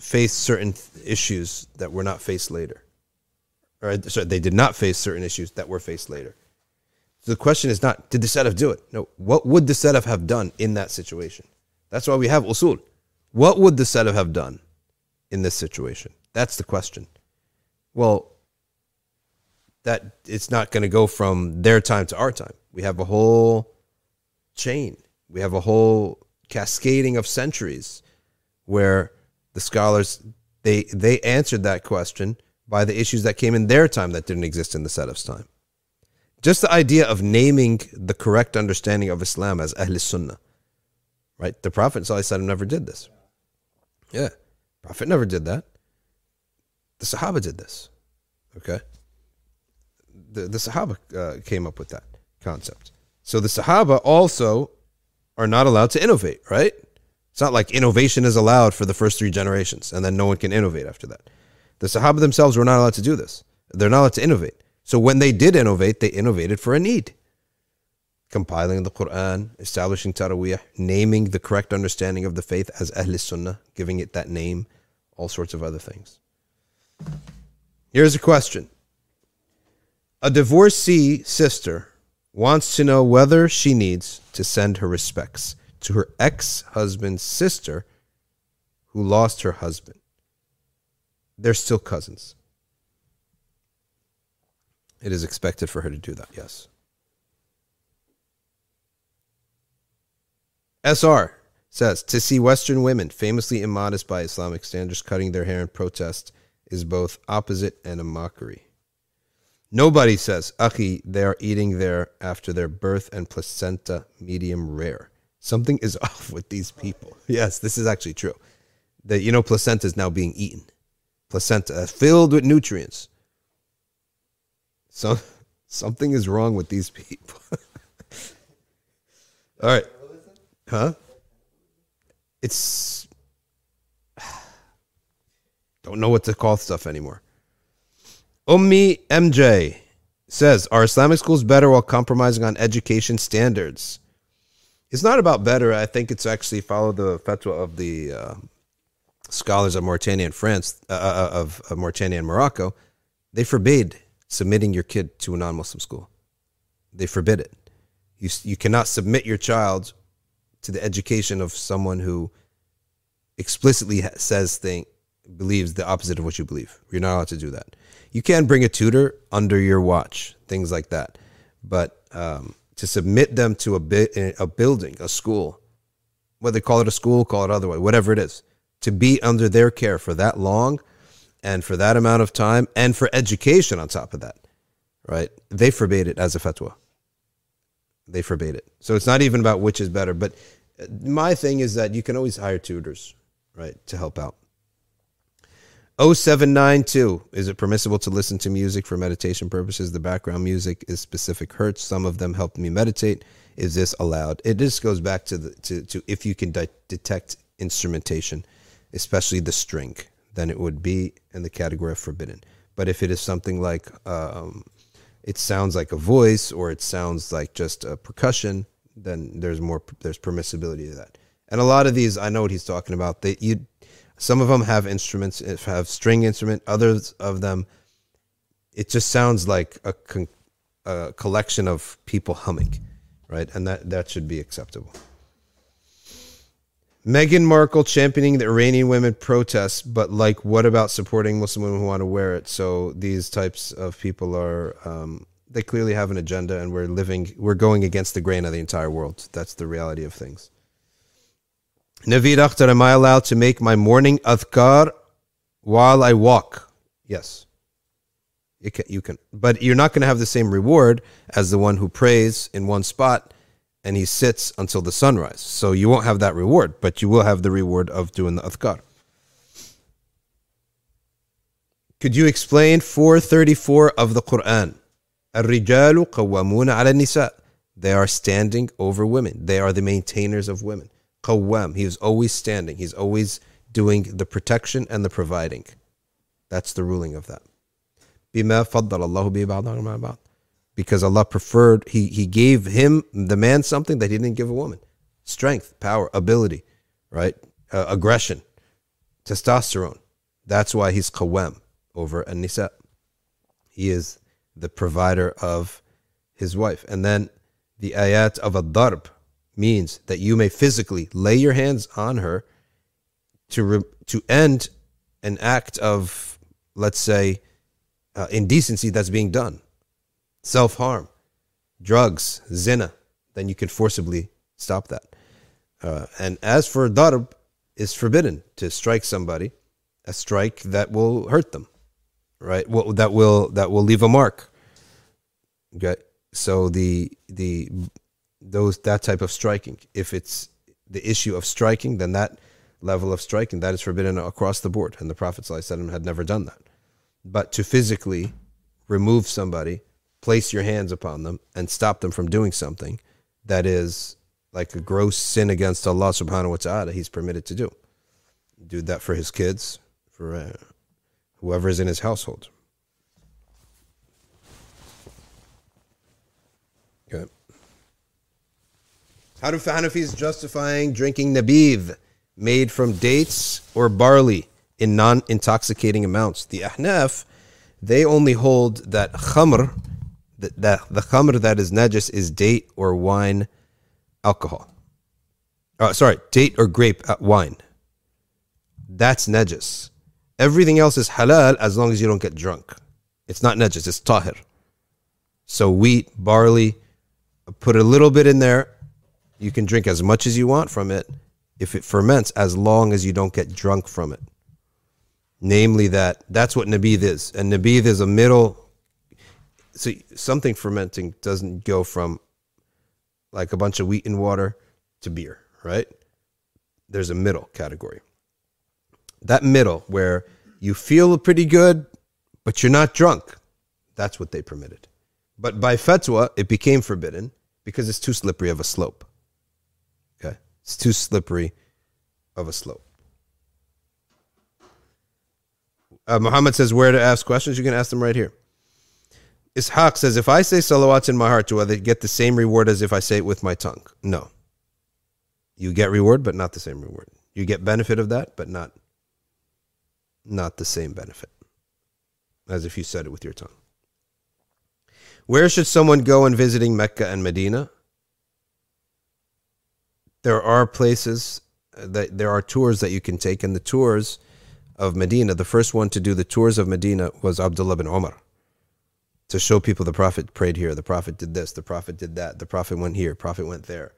faced certain th- issues that were not faced later. Or, sorry, they did not face certain issues that were faced later. So the question is not, did the Salaf do it? No, what would the Salaf have done in that situation? That's why we have usul. What would the Salaf have done in this situation? That's the question. Well, that it's not going to go from their time to our time. We have a whole chain. We have a whole cascading of centuries where the scholars, they they answered that question by the issues that came in their time that didn't exist in the Salaf's time. Just the idea of naming the correct understanding of Islam as Ahl Sunnah, right? The Prophet ﷺ never did this. Yeah, Prophet never did that. The Sahaba did this, okay? The, the Sahaba uh, came up with that concept. So the Sahaba also are not allowed to innovate, right? It's not like innovation is allowed for the first three generations and then no one can innovate after that. The Sahaba themselves were not allowed to do this. They're not allowed to innovate. So when they did innovate, they innovated for a need. Compiling the Quran, establishing Taraweeh, naming the correct understanding of the faith as Ahl Sunnah, giving it that name, all sorts of other things. Here's a question. A divorcee sister wants to know whether she needs to send her respects to her ex-husband's sister who lost her husband. They're still cousins. It is expected for her to do that, yes. S R says, to see Western women famously immodest by Islamic standards cutting their hair in protest is both opposite and a mockery. Nobody says, Akhi, they are eating there after their birth and placenta medium rare. Something is off with these people. Yes, this is actually true. That, you know, placenta is now being eaten. Placenta filled with nutrients. So, something is wrong with these people. All right. Huh? It's... Don't know what to call stuff anymore. Ummi M J says, are Islamic schools better while compromising on education standards? It's not about better. I think it's actually follow the fatwa of the uh, scholars of Mauritania and France, uh, of, of Mauritania and Morocco. They forbade submitting your kid to a non-Muslim school. They forbid it. You you cannot submit your child to the education of someone who explicitly says thing believes the opposite of what you believe. You're not allowed to do that. You can bring a tutor under your watch, things like that. But um, to submit them to a bi- a building, a school, whether call it a school, call it otherwise, whatever it is, to be under their care for that long and for that amount of time and for education on top of that, right? They forbade it as a fatwa. They forbade it. So it's not even about which is better. But my thing is that you can always hire tutors, right, to help out. oh seven nine two, is it permissible to listen to music for meditation purposes? The background music is specific hertz. Some of them helped me meditate. Is this allowed? It just goes back to the to, to if you can de- detect instrumentation, especially the string, then it would be in the category of forbidden. But if it is something like um, it sounds like a voice or it sounds like just a percussion, then there's more there's permissibility to that. And a lot of these, I know what he's talking about. They you. Some of them have instruments, have string instrument. Others of them, it just sounds like a, con- a collection of people humming, right? And that, that should be acceptable. Meghan Markle championing the Iranian women protests, but like, what about supporting Muslim women who want to wear it? So these types of people are, um, they clearly have an agenda, and we're living, we're going against the grain of the entire world. That's the reality of things. Naveed Akhtar, am I allowed to make my morning adhkar while I walk? Yes. You can, you can. But you're not going to have the same reward as the one who prays in one spot and he sits until the sunrise. So you won't have that reward, but you will have the reward of doing the adhkar. Could you explain four thirty-four of the Quran? الرجال قوامون على النساء. They are standing over women. They are the maintainers of women. Qawwam. He is always standing. He's always doing the protection and the providing. That's the ruling of that. بما فضل الله به بعضهم على بعض. Because Allah preferred, he, he gave him, the man, something that he didn't give a woman. Strength, power, ability, right? Uh, aggression, testosterone. That's why he's Qawwam over an-nisa. He is the provider of his wife. And then the ayat of ad-darb means that you may physically lay your hands on her to re- to end an act of, let's say, uh, indecency that's being done. Self-harm, drugs, zina. Then you can forcibly stop that. Uh, and as for darb, it's forbidden to strike somebody, a strike that will hurt them. Right, well, that will that will leave a mark. Okay, so the the those that type of striking, if it's the issue of striking, then that level of striking that is forbidden across the board. And the Prophet ﷺ had never done that. But to physically remove somebody, place your hands upon them, and stop them from doing something that is like a gross sin against Allah Subhanahu wa Taala, He's permitted to do. Do that for His kids, for. Uh, Whoever is in his household. Okay. How do Hanafis justifying drinking nabidh made from dates or barley in non-intoxicating amounts? The Ahnaf, they only hold that khamr, the, the, the khamr that is najis is date or wine alcohol. Uh, sorry, date or grape wine. That's najis. Everything else is halal as long as you don't get drunk. It's not najis, it's tahir. So wheat, barley, put a little bit in there. You can drink as much as you want from it if it ferments as long as you don't get drunk from it. Namely that, that's what nabidh is. And nabidh is a middle. So something fermenting doesn't go from like a bunch of wheat and water to beer, right? There's a middle category. That middle where you feel pretty good, but you're not drunk. That's what they permitted. But by fatwa, it became forbidden because it's too slippery of a slope. Okay? It's too slippery of a slope. Uh, Muhammad says where to ask questions. You can ask them right here. Ishaq says, if I say salawats in my heart, do I get the same reward as if I say it with my tongue? No. You get reward, but not the same reward. You get benefit of that, but not... Not the same benefit as if you said it with your tongue. Where should someone go when visiting Mecca and Medina? There are places, that there are tours that you can take, and the tours of Medina, the first one to do the tours of Medina was Abdullah bin Umar, to show people the Prophet prayed here, the Prophet did this, the Prophet did that, the Prophet went here, Prophet went there.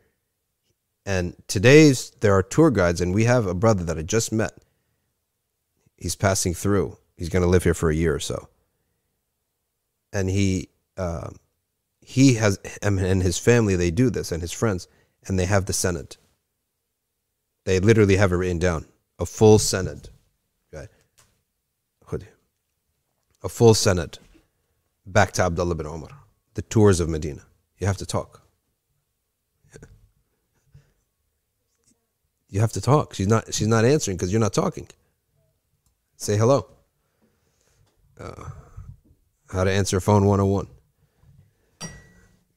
And today's, there are tour guides, and we have a brother that I just met. He's passing through. He's going to live here for a year or so. And he uh, he has, and his family, they do this, and his friends, and they have the Senate. They literally have it written down. A full Senate. Okay. A full Senate. Back to Abdullah bin Umar. The tours of Medina. You have to talk. You have to talk. She's not, she's not answering because you're not talking. Say hello. Uh, how to answer phone one oh one. Okay.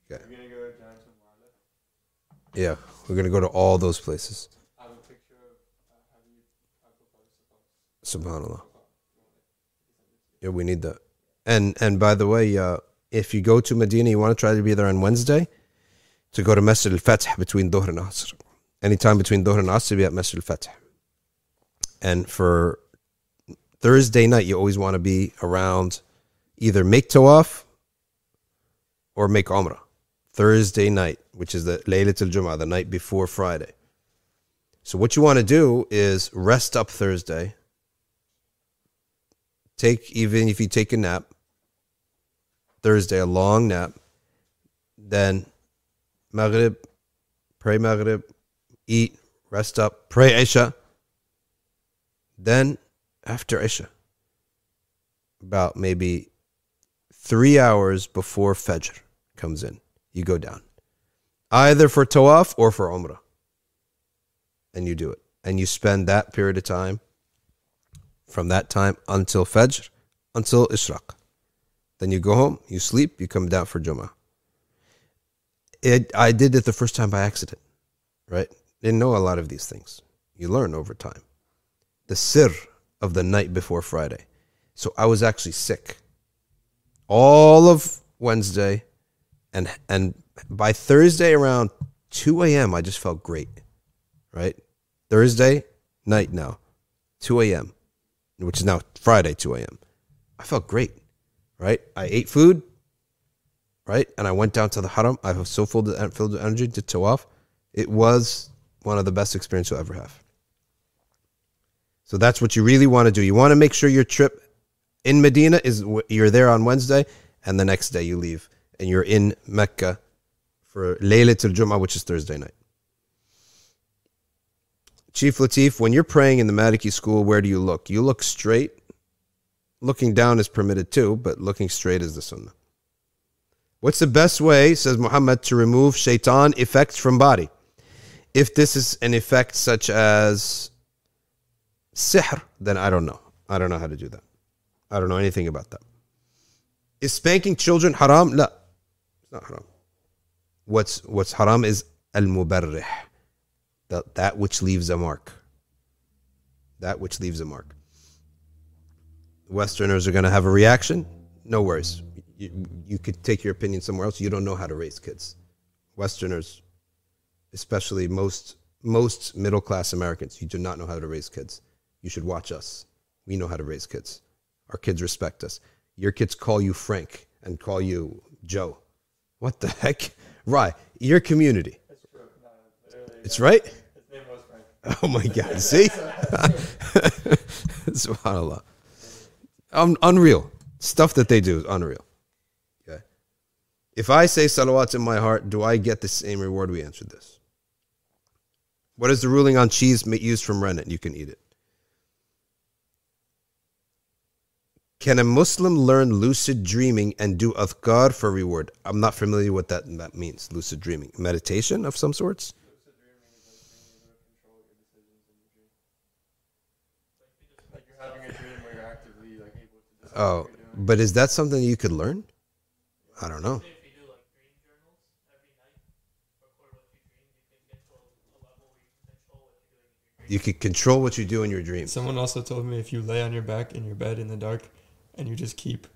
You're gonna go to Johnson Wanda? Yeah, we're going to go to all those places. I have a picture of uh, having you upload the subhanallah. Yeah, we need that. And and by the way, uh, if you go to Medina, you want to try to be there on Wednesday to go to Masjid al-Fath between Dhuhr and Asr. Anytime between Dhuhr and Asr, be at Masjid al-Fath. And for Thursday night, you always want to be around either make tawaf or make umrah. Thursday night, which is the Laylatul Jum'ah, the night before Friday. So what you want to do is rest up Thursday. Take, even if you take a nap, Thursday, a long nap, then Maghrib, pray Maghrib, eat, rest up, pray Isha. Then after Isha, about maybe three hours before Fajr comes in, you go down, either for Tawaf or for Umrah. And you do it. And you spend that period of time from that time until Fajr, until Ishraq. Then you go home, you sleep, you come down for Jummah. It, I did it the first time by accident, right? Didn't know a lot of these things. You learn over time. The sir of the night before Friday. So I was actually sick all of Wednesday. And, and by Thursday around two a.m., I just felt great. Right? Thursday night now, two a.m., which is now Friday, two a.m. I felt great, right? I ate food, right? And I went down to the haram. I was so filled with, filled with energy, did tawaf. It was one of the best experiences you'll ever have. So that's what you really want to do. You want to make sure your trip in Medina is you're there on Wednesday, and the next day you leave, and you're in Mecca for Laylatul Jum'ah, which is Thursday night. Chief Latif, when you're praying in the Maliki school, where do you look? You look straight. Looking down is permitted too, but looking straight is the sunnah. What's the best way, says Muhammad, to remove shaitan effects from body? If this is an effect such as sihr, then I don't know. I don't know how to do that. I don't know anything about that. Is spanking children haram? No, it's not haram. What's, what's haram is al-mubarrih. That which leaves a mark. That which leaves a mark. Westerners are going to have a reaction. No worries. You, you could take your opinion somewhere else. You don't know how to raise kids. Westerners, especially most most middle-class Americans, you do not know how to raise kids. You should watch us. We know how to raise kids. Our kids respect us. Your kids call you Frank and call you Joe. What the heck? Right. Your community. It's right? His name was Frank. Oh my God, see? SubhanAllah. Um, unreal. Stuff that they do is unreal. Okay. If I say salawats in my heart, do I get the same reward? We answered this. What is the ruling on cheese used from rennet? You can eat it. Can a Muslim learn lucid dreaming and do adhkar for reward? I'm not familiar with that, and that means lucid dreaming. Meditation of some sorts? Oh, but is that something you could learn? I don't know. You could control what you do in your dream. Someone also told me if you lay on your back in your bed in the dark and you just keep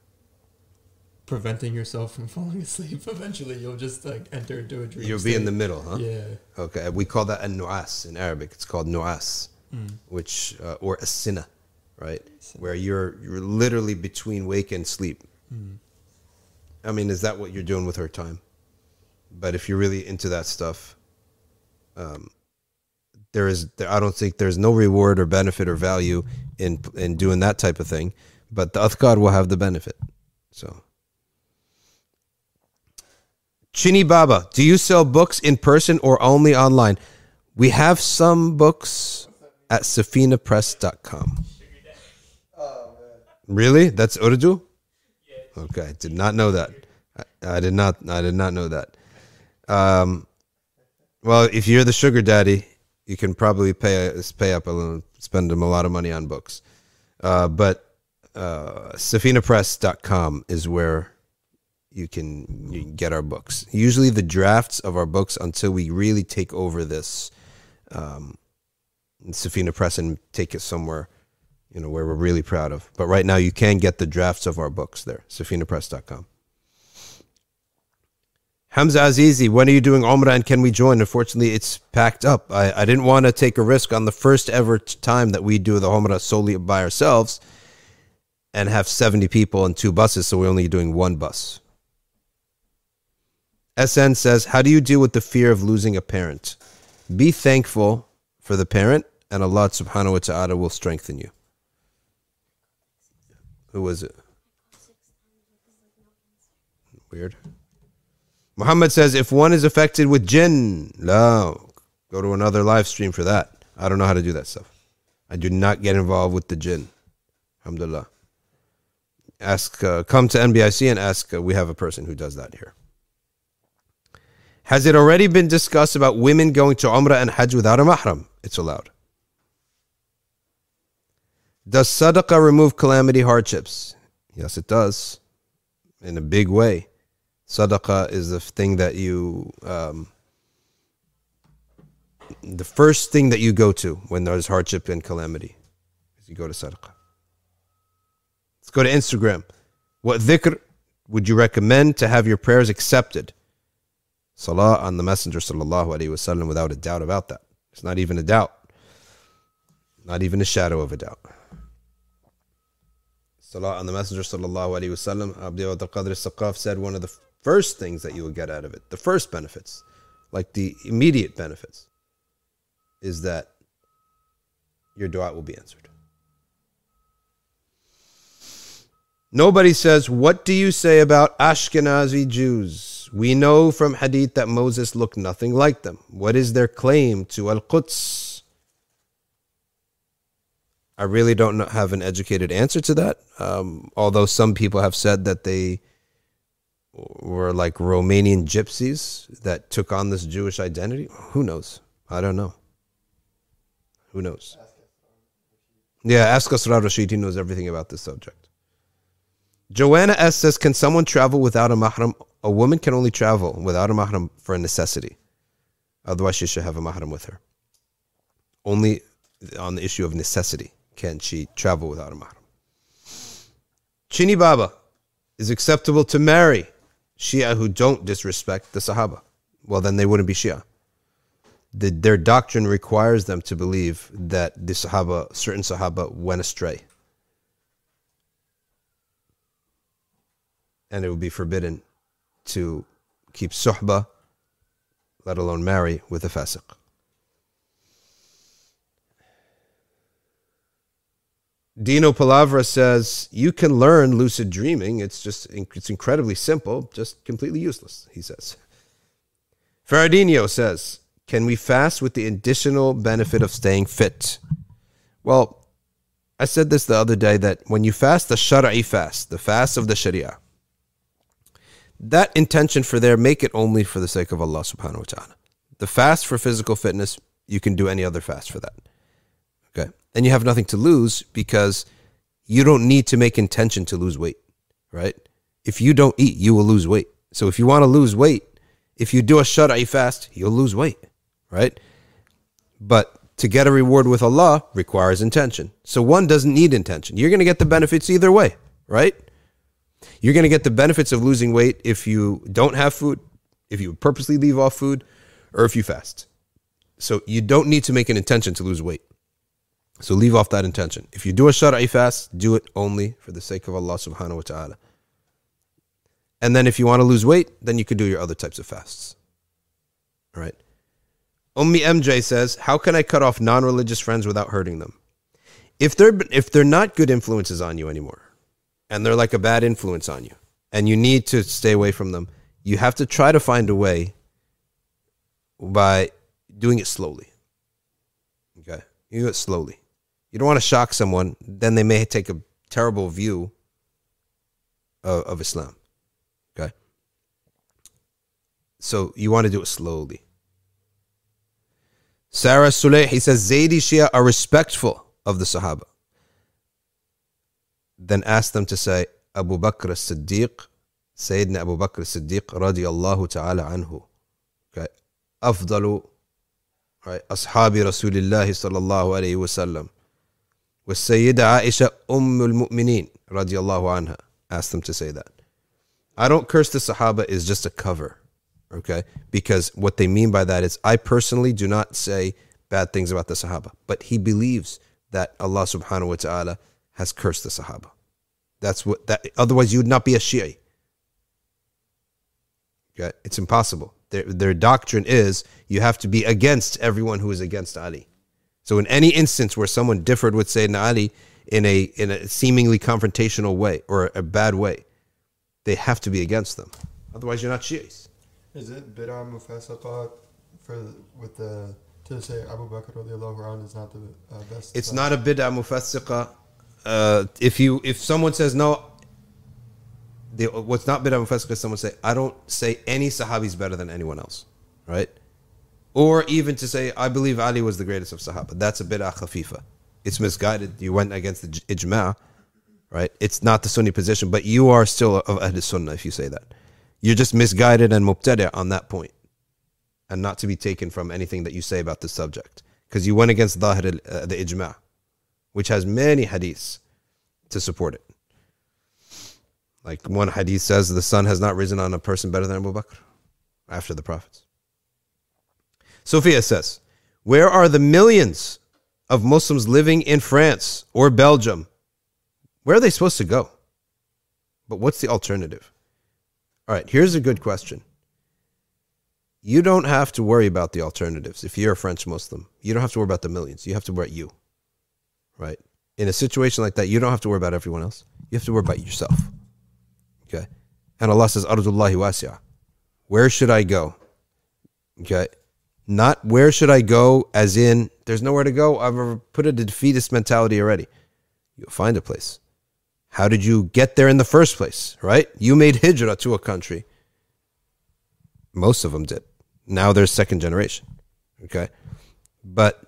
preventing yourself from falling asleep, eventually you'll just like enter into a dream. You'll state. Be in the middle, huh? Yeah. Okay, we call that an-nu'as in Arabic. It's called nu'as, mm. which uh, or as-sinah. Right, where you're you're literally between wake and sleep. Mm. I mean, is that what you're doing with her time? But if you're really into that stuff, um, there is there, I don't think there's no reward or benefit or value in in doing that type of thing. But the adhkar will have the benefit. So, Chini Baba, do you sell books in person or only online? We have some books at safina press dot com. Really? That's Urdu? Okay, did not know that. I, I did not. I did not know that. Um, well, if you're the sugar daddy, you can probably pay pay up a little, spend them a lot of money on books. Uh, but uh, safina press dot com is where you can, you can get our books. Usually, the drafts of our books until we really take over this um, Safina Press and take it somewhere. You know, where we're really proud of. But right now, you can get the drafts of our books there, safina press dot com. Hamza Azizi, when are you doing Umrah and can we join? Unfortunately, it's packed up. I, I didn't want to take a risk on the first ever time that we do the Umrah solely by ourselves and have seventy people and two buses, so we're only doing one bus. S N says, how do you deal with the fear of losing a parent? Be thankful for the parent, and Allah subhanahu wa ta'ala will strengthen you. Who was it? Weird. Muhammad says, if one is affected with jinn, no, go to another live stream for that. I don't know how to do that stuff. I do not get involved with the jinn. Alhamdulillah. Ask, uh, come to N B I C and ask, uh, we have a person who does that here. Has it already been discussed about women going to Umrah and Hajj without a mahram? It's allowed. Does sadaqah remove calamity hardships? Yes, it does. In a big way. Sadaqah is the thing that you, um, the first thing that you go to when there's hardship and calamity is you go to sadaqah. Let's go to Instagram. What dhikr would you recommend to have your prayers accepted? Salah on the Messenger sallallahu alaihi wasallam, without a doubt about that. It's not even a doubt. Not even a shadow of a doubt. Salah on the Messenger sallallahu alaihi wasallam. Abdul Qadir Saqaf said one of the first things that you will get out of it, the first benefits, like the immediate benefits, is that your dua will be answered. Nobody says, what do you say about Ashkenazi Jews? We know from hadith that Moses looked nothing like them. What is their claim to Al-Quds? I really don't have an educated answer to that. Um, although some people have said that they were like Romanian gypsies that took on this Jewish identity. Who knows? I don't know. Who knows? Yeah, ask Asrar Rashid. He knows everything about this subject. Joanna S. says, can someone travel without a mahram? A woman can only travel without a mahram for a necessity. Otherwise, she should have a mahram with her. Only on the issue of necessity can she travel without a mahram. Chini Baba, is acceptable to marry Shia who don't disrespect the Sahaba? Well, then they wouldn't be Shia. The, their doctrine requires them to believe that the Sahaba, certain Sahaba went astray. And it would be forbidden to keep suhbah, let alone marry, with a fasiq. Dino Palavra says, you can learn lucid dreaming. It's just it's incredibly simple, just completely useless, he says. Faradinho says, can we fast with the additional benefit of staying fit? Well, I said this the other day, that when you fast the shar'i fast, the fast of the sharia, that intention for there, make it only for the sake of Allah subhanahu wa ta'ala. The fast for physical fitness, you can do any other fast for that. Okay. And you have nothing to lose because you don't need to make intention to lose weight, right? If you don't eat, you will lose weight. So if you want to lose weight, if you do a shar'i fast, you'll lose weight, right? But to get a reward with Allah requires intention. So one doesn't need intention. You're going to get the benefits either way, right? You're going to get the benefits of losing weight if you don't have food, if you purposely leave off food, or if you fast. So you don't need to make an intention to lose weight. So leave off that intention. If you do a shar'i fast, do it only for the sake of Allah subhanahu wa ta'ala. And then if you want to lose weight, then you could do your other types of fasts. All right. Ummi M J says, how can I cut off non-religious friends without hurting them? If they're, if they're not good influences on you anymore, and they're like a bad influence on you, and you need to stay away from them, you have to try to find a way by doing it slowly. Okay? You do it slowly. You don't want to shock someone, then they may take a terrible view of, of Islam. Okay? So you want to do it slowly. Sarah Suleh, he says, Zaydi Shia are respectful of the Sahaba. Then ask them to say, Abu Bakr as-Siddiq, Sayyidina Abu Bakr as-Siddiq, radiyallahu ta'ala anhu. Okay. Afdalu, right, ashabi Rasulillahi sallallahu alayhi wa sallam. Was Sayyida Aisha ummul mu'mineen, radiyallahu anha. Ask them to say that. I don't curse the Sahaba is just a cover. Okay. Because what they mean by that is, I personally do not say bad things about the Sahaba. But he believes that Allah subhanahu wa ta'ala has cursed the Sahaba. That's what that. Otherwise, you would not be a Shia. Okay? It's impossible. Their, their doctrine is you have to be against everyone who is against Ali. So in any instance where someone differed with Sayyidina Ali in a in a seemingly confrontational way or a bad way, they have to be against them. Otherwise, you're not Shias. Is it bid'ah mufasaqat for with the to say Abu Bakr radiallahu anhu is not the uh, best? It's not a bid'ah mufasaqah. Uh, if you if someone says no, they, what's not bid'ah mufasaqah is someone say I don't say any Sahabi is better than anyone else, right? Or even to say, I believe Ali was the greatest of Sahaba. That's a bid'ah khafifa. It's misguided. You went against the ijma', right? It's not the Sunni position, but you are still of Ahl Sunnah if you say that. You're just misguided and mubtada' on that point, and not to be taken from anything that you say about the subject, because you went against Zahir, uh, the ijma', which has many hadiths to support it. Like one hadith says, the sun has not risen on a person better than Abu Bakr after the prophets. Sophia says, where are the millions of Muslims living in France or Belgium? Where are they supposed to go? But what's the alternative? All right, here's a good question. You don't have to worry about the alternatives. If you're a French Muslim, you don't have to worry about the millions. You have to worry about you, right? In a situation like that, you don't have to worry about everyone else. You have to worry about yourself, okay? And Allah says, Ardullahi wasi'ah. Where should I go? Okay? Not where should I go, as in there's nowhere to go. I've put a defeatist mentality already. You'll find a place. How did you get there in the first place, right? You made hijrah to a country. Most of them did. Now there's second generation, okay? But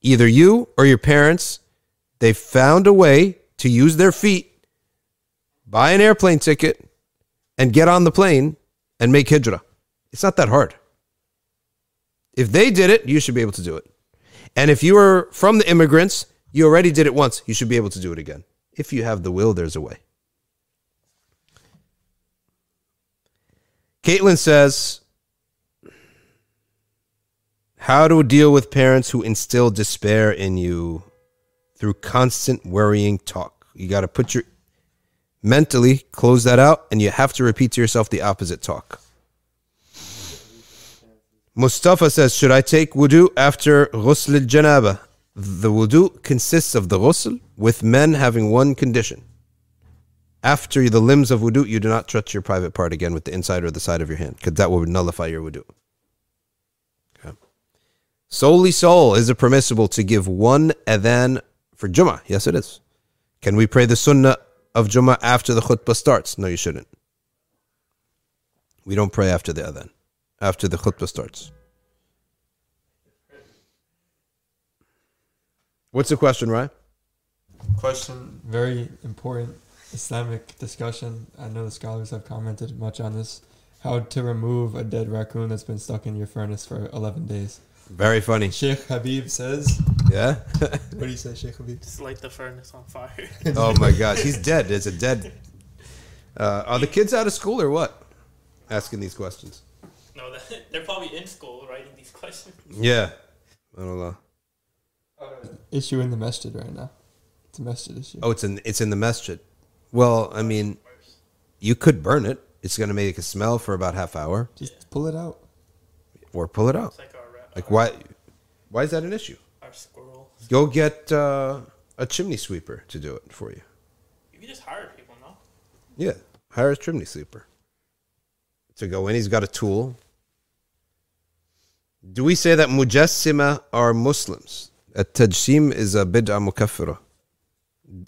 either you or your parents, they found a way to use their feet, buy an airplane ticket, and get on the plane and make hijrah. It's not that hard. If they did it, you should be able to do it. And if you were from the immigrants, you already did it once, you should be able to do it again. If you have the will, there's a way. Caitlin says, how to deal with parents who instill despair in you through constant worrying talk. You got to put your, mentally close that out, and you have to repeat to yourself the opposite talk. Mustafa says, should I take wudu after ghusl al-janaba? The wudu consists of the ghusl, with men having one condition. After the limbs of wudu, you do not touch your private part again with the inside or the side of your hand, because that will nullify your wudu. Okay. Solely soul, is it permissible to give one adhan for Jummah? Yes, it is. Can we pray the sunnah of Jummah after the khutbah starts? No, you shouldn't. We don't pray after the adhan. After the khutbah starts. What's the question, Ryan? Question, very important Islamic discussion. I know the scholars have commented much on this. How to remove a dead raccoon that's been stuck in your furnace for eleven days. Very funny. Sheikh Habib says. Yeah? What do you say, Sheikh Habib? Just light the furnace on fire. Oh my gosh, he's dead. It's a dead. Uh, are the kids out of school or what? Asking these questions. No, they're probably in school writing these questions. Yeah. I don't know. Issue in the masjid right now. It's a masjid issue. Oh, it's in it's in the masjid. Well, I mean, you could burn it. It's going to make a smell for about half hour. Just yeah. pull it out. Or pull it out. It's like, our, like our, why why is that an issue? Our squirrel. Go get uh, a chimney sweeper to do it for you. You can just hire people, no? Yeah. Hire a chimney sweeper to go in. He's got a tool. Do we say that Mujassima are Muslims? A tajsim is a bid'a mukaffirah.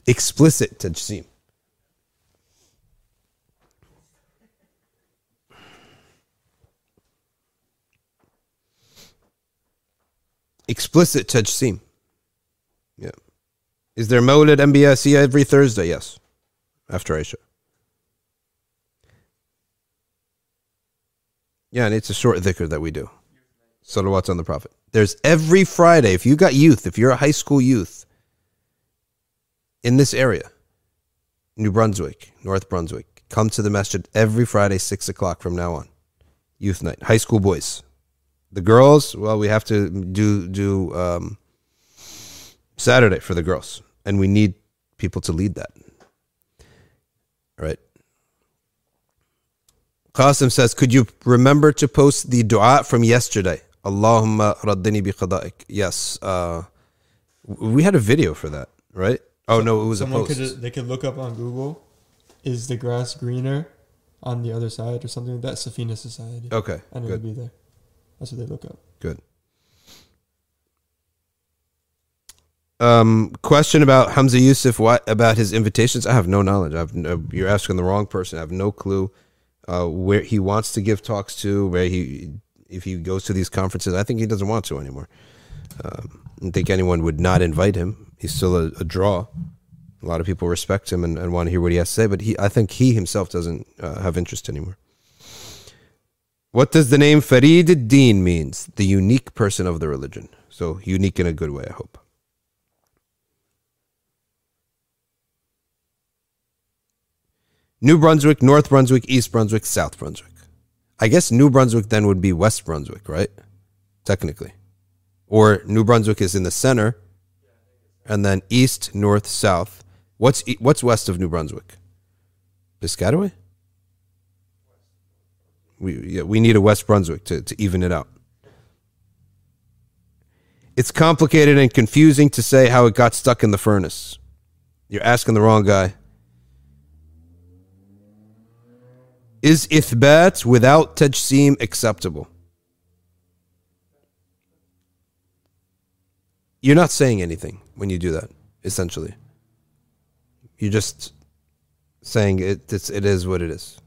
Explicit tajsim. Explicit tajsim. Yeah. Is there Mawlid Anbiya every Thursday? Yes. After Aisha. Yeah, and it's a short dhikr that we do. Salawats on the Prophet. There's every Friday. If you got youth, if you're a high school youth in this area, New Brunswick, North Brunswick, come to the masjid every Friday, six o'clock from now on. Youth night. High school boys. The girls, well, we have to do, do um, Saturday for the girls. And we need people to lead that. All right. Qasim says, could you remember to post the dua from yesterday? Allahumma raddini bi qada'ik. Yes. Uh, We had a video for that, right? Oh, no, it was Someone a post. Could, they could look up on Google, is the grass greener on the other side or something like that? Safina Society. Okay, and it'll be there. That's what they look up. Good. Um, question about Hamza Yusuf, what about his invitations? I have no knowledge. I've no, you're asking the wrong person. I have no clue uh, where he wants to give talks to, where he if he goes to these conferences. I think he doesn't want to anymore. Um, I don't think anyone would not invite him. He's still a, a draw. A lot of people respect him and, and want to hear what he has to say, but he, I think he himself doesn't uh, have interest anymore. What does the name Farid ad-Din means? The unique person of the religion. So unique in a good way, I hope. New Brunswick, North Brunswick, East Brunswick, South Brunswick. I guess New Brunswick then would be West Brunswick, right? Technically. Or New Brunswick is in the center, and then East, North, South. What's what's west of New Brunswick? Piscataway? We yeah, we need a West Brunswick to, to even it out. It's complicated and confusing to say how it got stuck in the furnace. You're asking the wrong guy. Is ithbat without tajseem acceptable? You're not saying anything when you do that, essentially. You're just saying it, it's, it is what it is.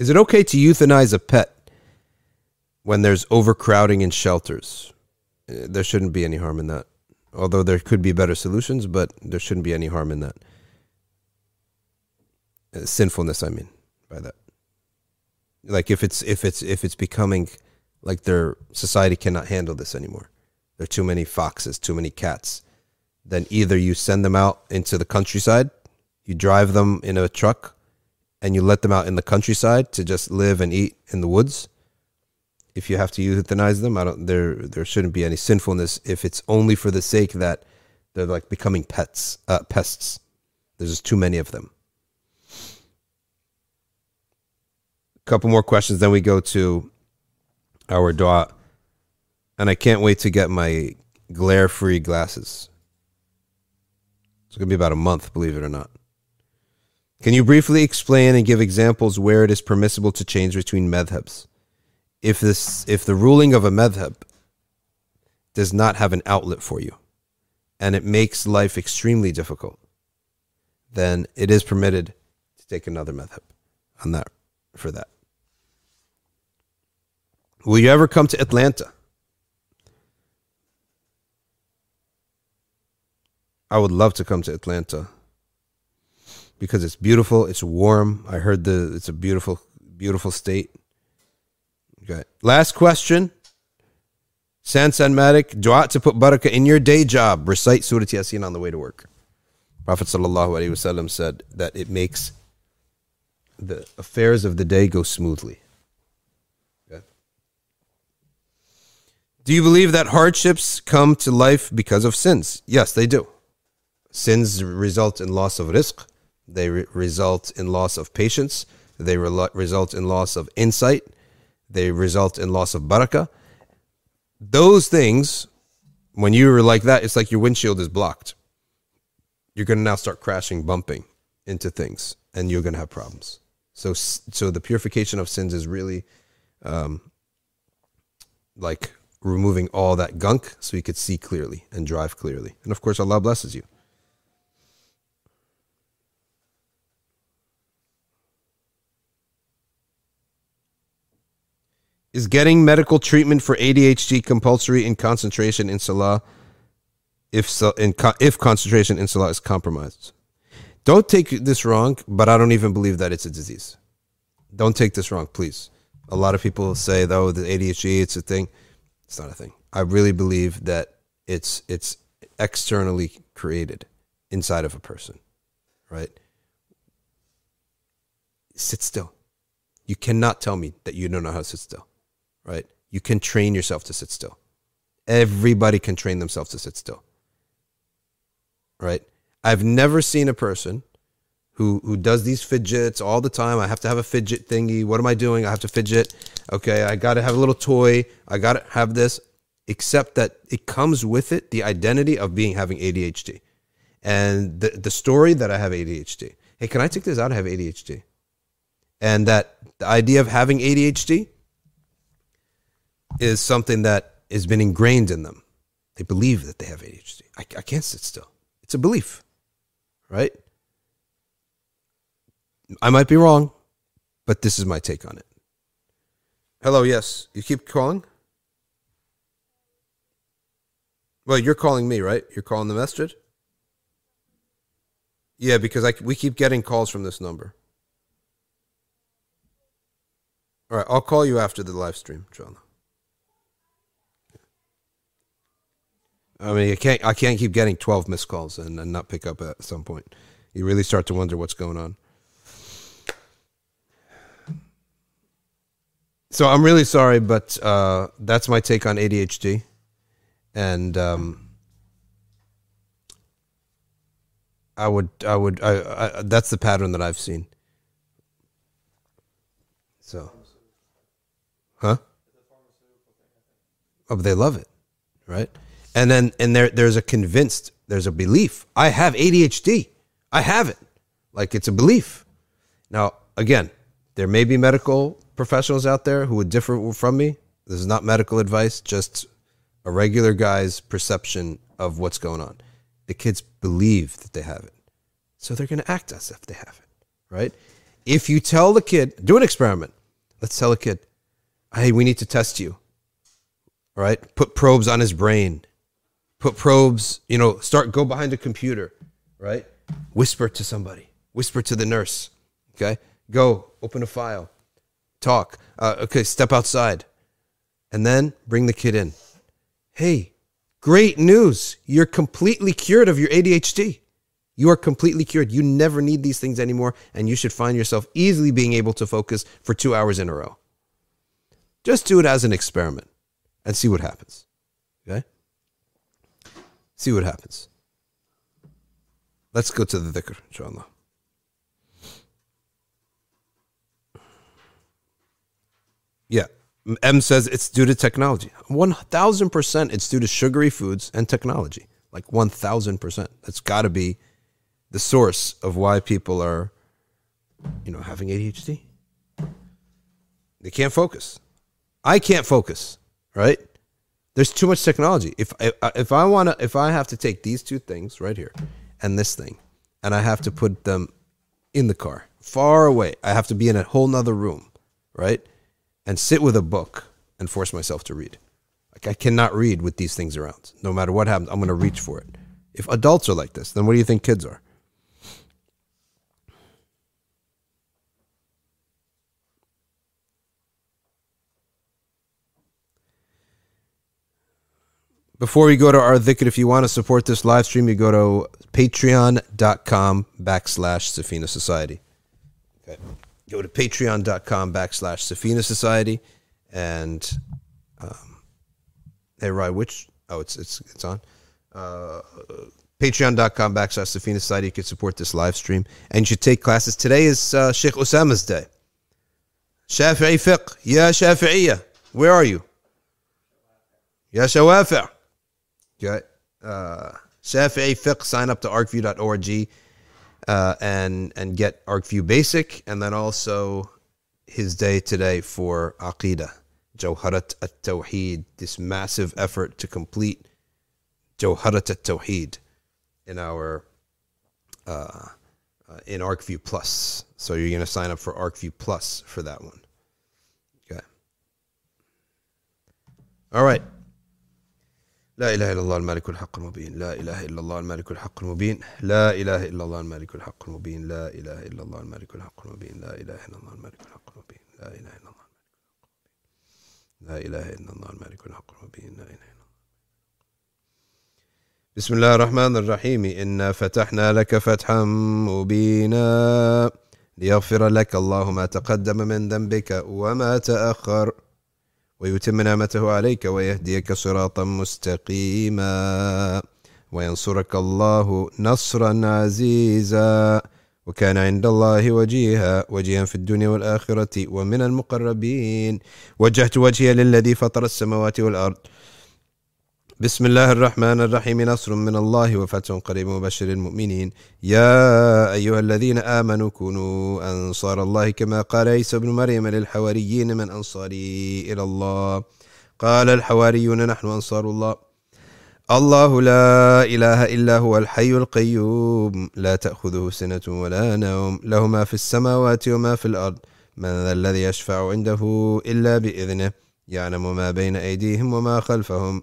Is it okay to euthanize a pet when there's overcrowding in shelters? There shouldn't be any harm in that. Although there could be better solutions, but there shouldn't be any harm in that. Uh, sinfulness, I mean, by that. Like if it's if it's if it's becoming like their society cannot handle this anymore. There are too many foxes, too many cats. Then either you send them out into the countryside, you drive them in a truck, and you let them out in the countryside to just live and eat in the woods. If you have to euthanize them, I don't. There, there shouldn't be any sinfulness if it's only for the sake that they're like becoming pets, uh, pests. There's just too many of them. A couple more questions, then we go to our dua, and I can't wait to get my glare-free glasses. It's gonna be about a month, believe it or not. Can you briefly explain and give examples where it is permissible to change between madhabs? If this, if the ruling of a madhab does not have an outlet for you, and it makes life extremely difficult, then it is permitted to take another madhab on that, for that. Will you ever come to Atlanta? I would love to come to Atlanta because it's beautiful, it's warm. I heard the it's a beautiful, beautiful state. Okay. Last question. Sansan Matic, dua to put barakah in your day job. Recite Surah Yasin on the way to work. Prophet sallallahu alaihi wasallam said that it makes the affairs of the day go smoothly. Okay. Do you believe that hardships come to life because of sins? Yes, they do. Sins result in loss of rizq. They re- result in loss of patience. They re- result in loss of insight. They result in loss of barakah. Those things, when you were like that, it's like your windshield is blocked. You're going to now start crashing, bumping into things, and you're going to have problems. So so the purification of sins is really um, like removing all that gunk so you could see clearly and drive clearly. And of course, Allah blesses you. Is getting medical treatment for A D H D compulsory in concentration in Salah if so, in co- if concentration in Salah is compromised? Don't take this wrong, but I don't even believe that it's a disease. Don't take this wrong, please. A lot of people say, oh, the A D H D, it's a thing. It's not a thing. I really believe that it's it's externally created inside of a person, right? Sit still. You cannot tell me that you don't know how to sit still. Right? You can train yourself to sit still. Everybody can train themselves to sit still. Right? I've never seen a person who who does these fidgets all the time. I have to have a fidget thingy. What am I doing? I have to fidget. Okay, I got to have a little toy. I got to have this. Except that it comes with it the identity of being having A D H D. And the, the story that I have A D H D. Hey, can I take this out? I have A D H D. And that the idea of having A D H D is something that has been ingrained in them. They believe that they have A D H D. I, I can't sit still. It's a belief, right? I might be wrong, but this is my take on it. Hello, yes. You keep calling? Well, you're calling me, right? You're calling the message? Yeah, because I, we keep getting calls from this number. All right, I'll call you after the live stream, John. I mean, I can't, I can't keep getting twelve missed calls and, and not pick up at some point. You really start to wonder what's going on. So I'm really sorry, but uh, that's my take on A D H D. And um, I would, I would, I, I, that's the pattern that I've seen. So, huh? Oh, but they love it, right? And then, and there, there's a convinced, there's a belief. I have A D H D. I have it. Like, it's a belief. Now, again, there may be medical professionals out there who would differ from me. This is not medical advice, just a regular guy's perception of what's going on. The kids believe that they have it. So they're going to act as if they have it, right? If you tell the kid, do an experiment. Let's tell a kid, hey, we need to test you, all right? Put probes on his brain. Put probes, you know, start, go behind a computer, right? Whisper to somebody. Whisper to the nurse, okay? Go, open a file, talk. Uh, okay, step outside. And then bring the kid in. Hey, great news. You're completely cured of your A D H D. You are completely cured. You never need these things anymore, and you should find yourself easily being able to focus for two hours in a row. Just do it as an experiment and see what happens, okay? See what happens. Let's go to the dhikr, inshallah. Yeah, M says it's due to technology. one thousand percent it's due to sugary foods and technology. Like one thousand percent. That's got to be the source of why people are, you know, having A D H D. They can't focus. I can't focus, right? There's too much technology. If if, if I want to, if I have to take these two things right here and this thing, and I have to put them in the car, far away, I have to be in a whole nother room, right? And sit with a book and force myself to read. Like, I cannot read with these things around. No matter what happens, I'm going to reach for it. If adults are like this, then what do you think kids are? Before we go to our dhikr, if you want to support this live stream, you go to patreon.com backslash Safina Society. Okay. Go to patreon.com backslash Safina Society. And, um, hey, Rye, which, oh, it's it's it's on. Uh, patreon.com backslash Safina Society. You can support this live stream. And you should take classes. Today is uh, Sheikh Osama's day. Shafi'i fiqh. Ya Shafi'iyya. Where are you? Ya Shawafi'. Okay. Uh, Shafi'i Fiqh, sign up to arc view dot org uh, and and get ArcView Basic, and then also his day today for Aqidah, Jawharat al-Tawheed, this massive effort to complete Jawharat al-Tawheed in our uh, uh, in ArcView Plus. So you're going to sign up for ArcView Plus for that one. Okay. All right. لا إله إلا الله الملك الحق المبين لا إله إلا الله الملك الحق المبين لا إله إلا الله الملك الحق المبين لا إله إلا الله الملك الحق المبين لا إله إلا الله الملك الحق المبين لا إله إلا الله لا إله إلا الله الملك الحق المبين لا إله إلا الله بسم الله الرحمن الرحيم إنا فتحنا لك فتحا مبينا ليغفر لك الله ما تقدم من ذنبك وما تأخر ويتم نعمته عليك ويهديك صراطا مستقيما وينصرك الله نصرا عزيزا وكان عند الله وجيها وجيها في الدنيا والآخرة ومن المقربين. وجهت وجهي للذي فطر السماوات والأرض. بسم الله الرحمن الرحيم. نصر من الله وفتح قريب مبشر المؤمنين. يا أيها الذين آمنوا كونوا أنصار الله كما قال عيسى ابن مريم للحواريين من أنصاري إلى الله؟ قال الحواريون نحن أنصار الله. الله لا إله إلا هو الحي القيوم لا تأخذه سنة ولا نوم له ما في السماوات وما في الأرض من ذا الذي يشفع عنده إلا بإذنه يعلم ما بين أيديهم وما خلفهم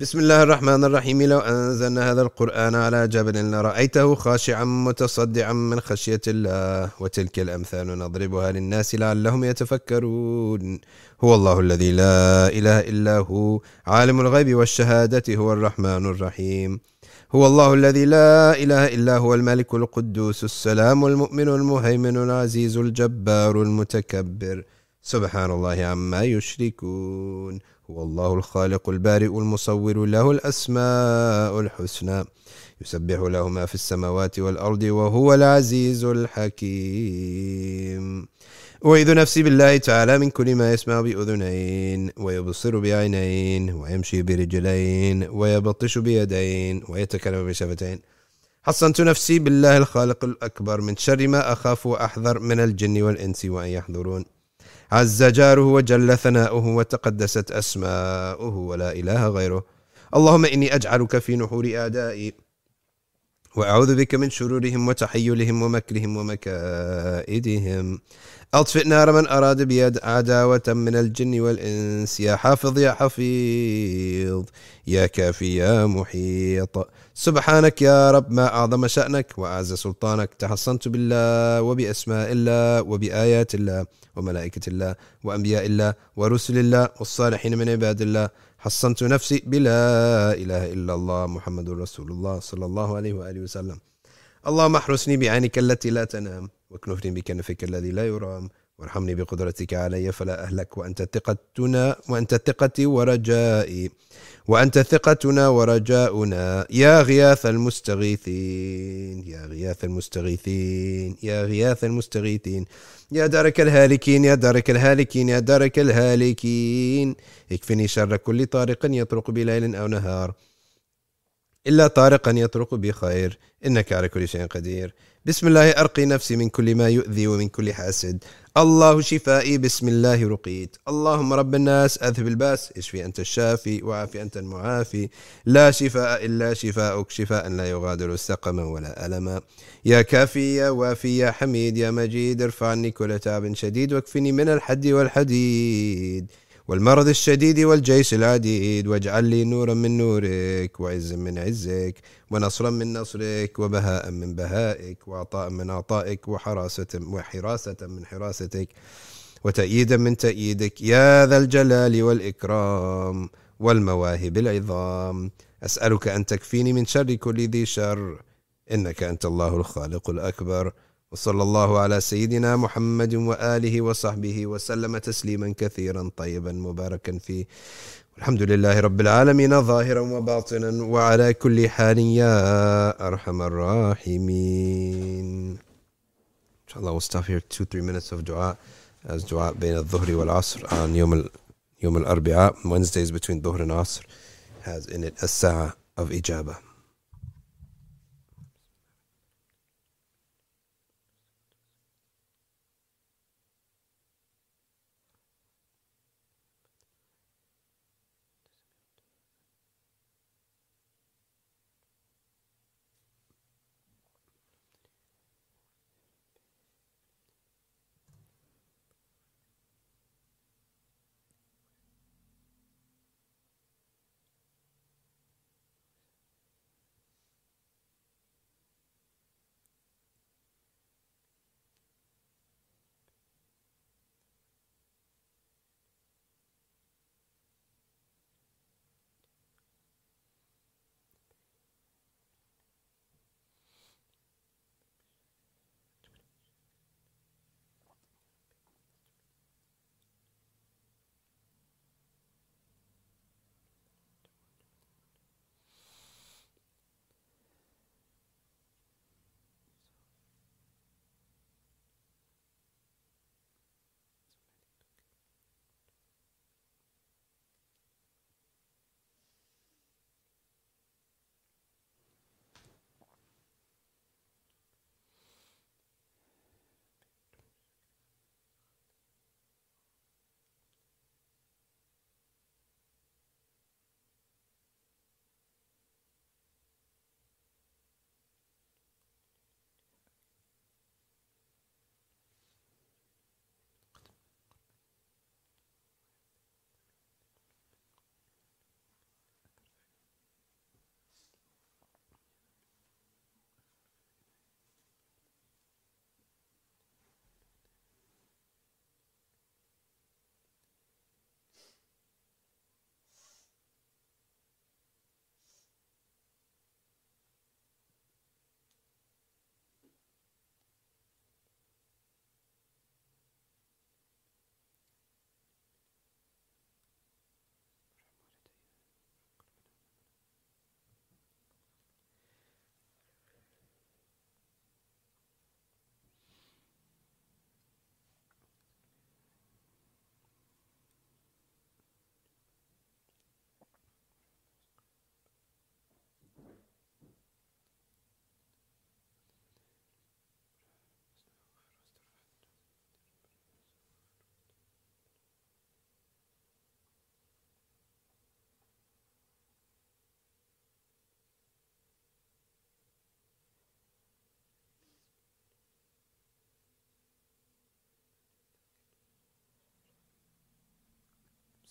بسم الله الرحمن الرحيم. لو أنزلنا هذا القرآن على جبل لرأيته خاشعا متصدعا من خشية الله وتلك الأمثال نضربها للناس لعلهم يتفكرون. هو الله الذي لا إله إلا هو عالم الغيب والشهادة هو الرحمن الرحيم. هو الله الذي لا إله إلا هو الملك القدوس السلام المؤمن المهيمن العزيز الجبار المتكبر سبحان الله عما يشركون. هو الله الخالق البارئ المصور له الأسماء الحسنى يسبح له ما في السماوات والأرض وهو العزيز الحكيم. أعيذ نفسي بالله تعالى من كل ما يسمع بأذنين ويبصر بعينين ويمشي برجلين ويبطش بيدين ويتكلم بشفتين. حصنت نفسي بالله الخالق الأكبر من شر ما أخاف وأحذر من الجن والإنس وأن يحضرون. عز جاره وجل ثناؤه وتقدست أسماؤه ولا إله غيره. اللهم إني أجعلك في نحور أعدائي وأعوذ بك من شرورهم وتحيلهم ومكرهم ومكائدهم. أطفئ نار من أراد بيد عداوة من الجن والإنس. يا حافظ يا حفيظ يا كافي يا محيط. سبحانك يا رب ما أعظم شأنك وأعز سلطانك. تحصنت بالله وبأسماء الله وبآيات الله وملائكة الله وأنبياء الله ورسل الله والصالحين من عباد الله. حصنت نفسي بلا إله إلا الله محمد رسول الله صلى الله عليه وآله وسلم. اللهم احرسني بعينك التي لا تنام واكنفني بكنفك الذي لا يرام وارحمني بقدرتك علي فلا أهلك وأنت ثقتنا وأنت ثقتي ورجائي وأنت ثقتنا ورجاؤنا. يا غياث المستغيثين يا غياث المستغيثين يا غياث المستغيثين يا دارك الهالكين يا دارك الهالكين يا دارك الهالكين. اكفني شر كل طارق يطرق بليل أو نهار إلا طارقا يطرق بخير إنك على كل شيء قدير. بسم الله أرقي نفسي من كل ما يؤذي ومن كل حاسد. الله شفائي بسم الله رقيت. اللهم رب الناس أذهب الباس اشفي أنت الشافي وعافي أنت المعافي لا شفاء إلا شفاءك شفاء لا يغادر سقما ولا ألما. يا كافي يا وافي يا حميد يا مجيد ارفع عني كل تعب شديد واكفني من الحد والحديد والمرض الشديد والجيش العديد واجعل لي نورا من نورك وعزا من عزك ونصرا من نصرك وبهاء من بهائك وعطاء من عطائك وحراسة وحراسة من حراستك وتأييدا من تأييدك يا ذا الجلال والإكرام والمواهب العظام. أسألك أن تكفيني من شر كل ذي شر إنك أنت الله الخالق الأكبر. وصلى الله على سيدنا محمد وآله وصحبه وسلم تسليما كثيرا طيبا مباركا فيه والحمد لله رب العالمين ظاهرا وباطنا وعلى كل حال يا أرحم الراحمين. إن شاء الله we'll stop here two three minutes of dua as dua بين الظهر والعصر on يوم يوم الأربعاء Wednesdays between ظهر and عصر has in it الساعة of إجابة.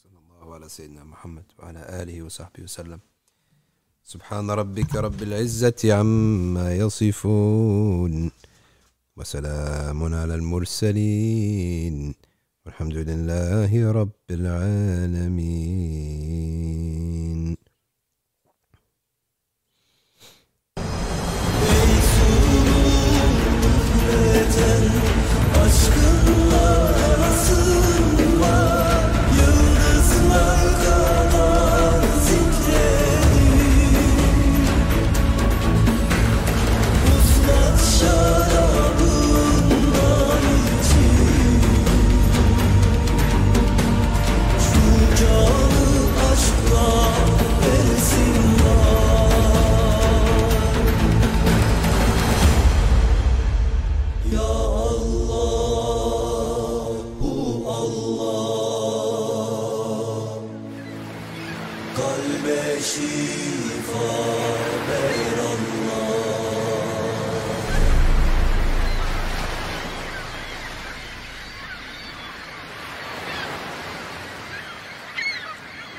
Sallallahu ala Sayyidina Muhammad wa ala alihi wa sahbihi wa sallam. Subhan rabbika rabbil izzati amma yasifun. Wa salamun ala al-mursaleen. Walhamdulillahi rabbil alameen. Kalbe şifa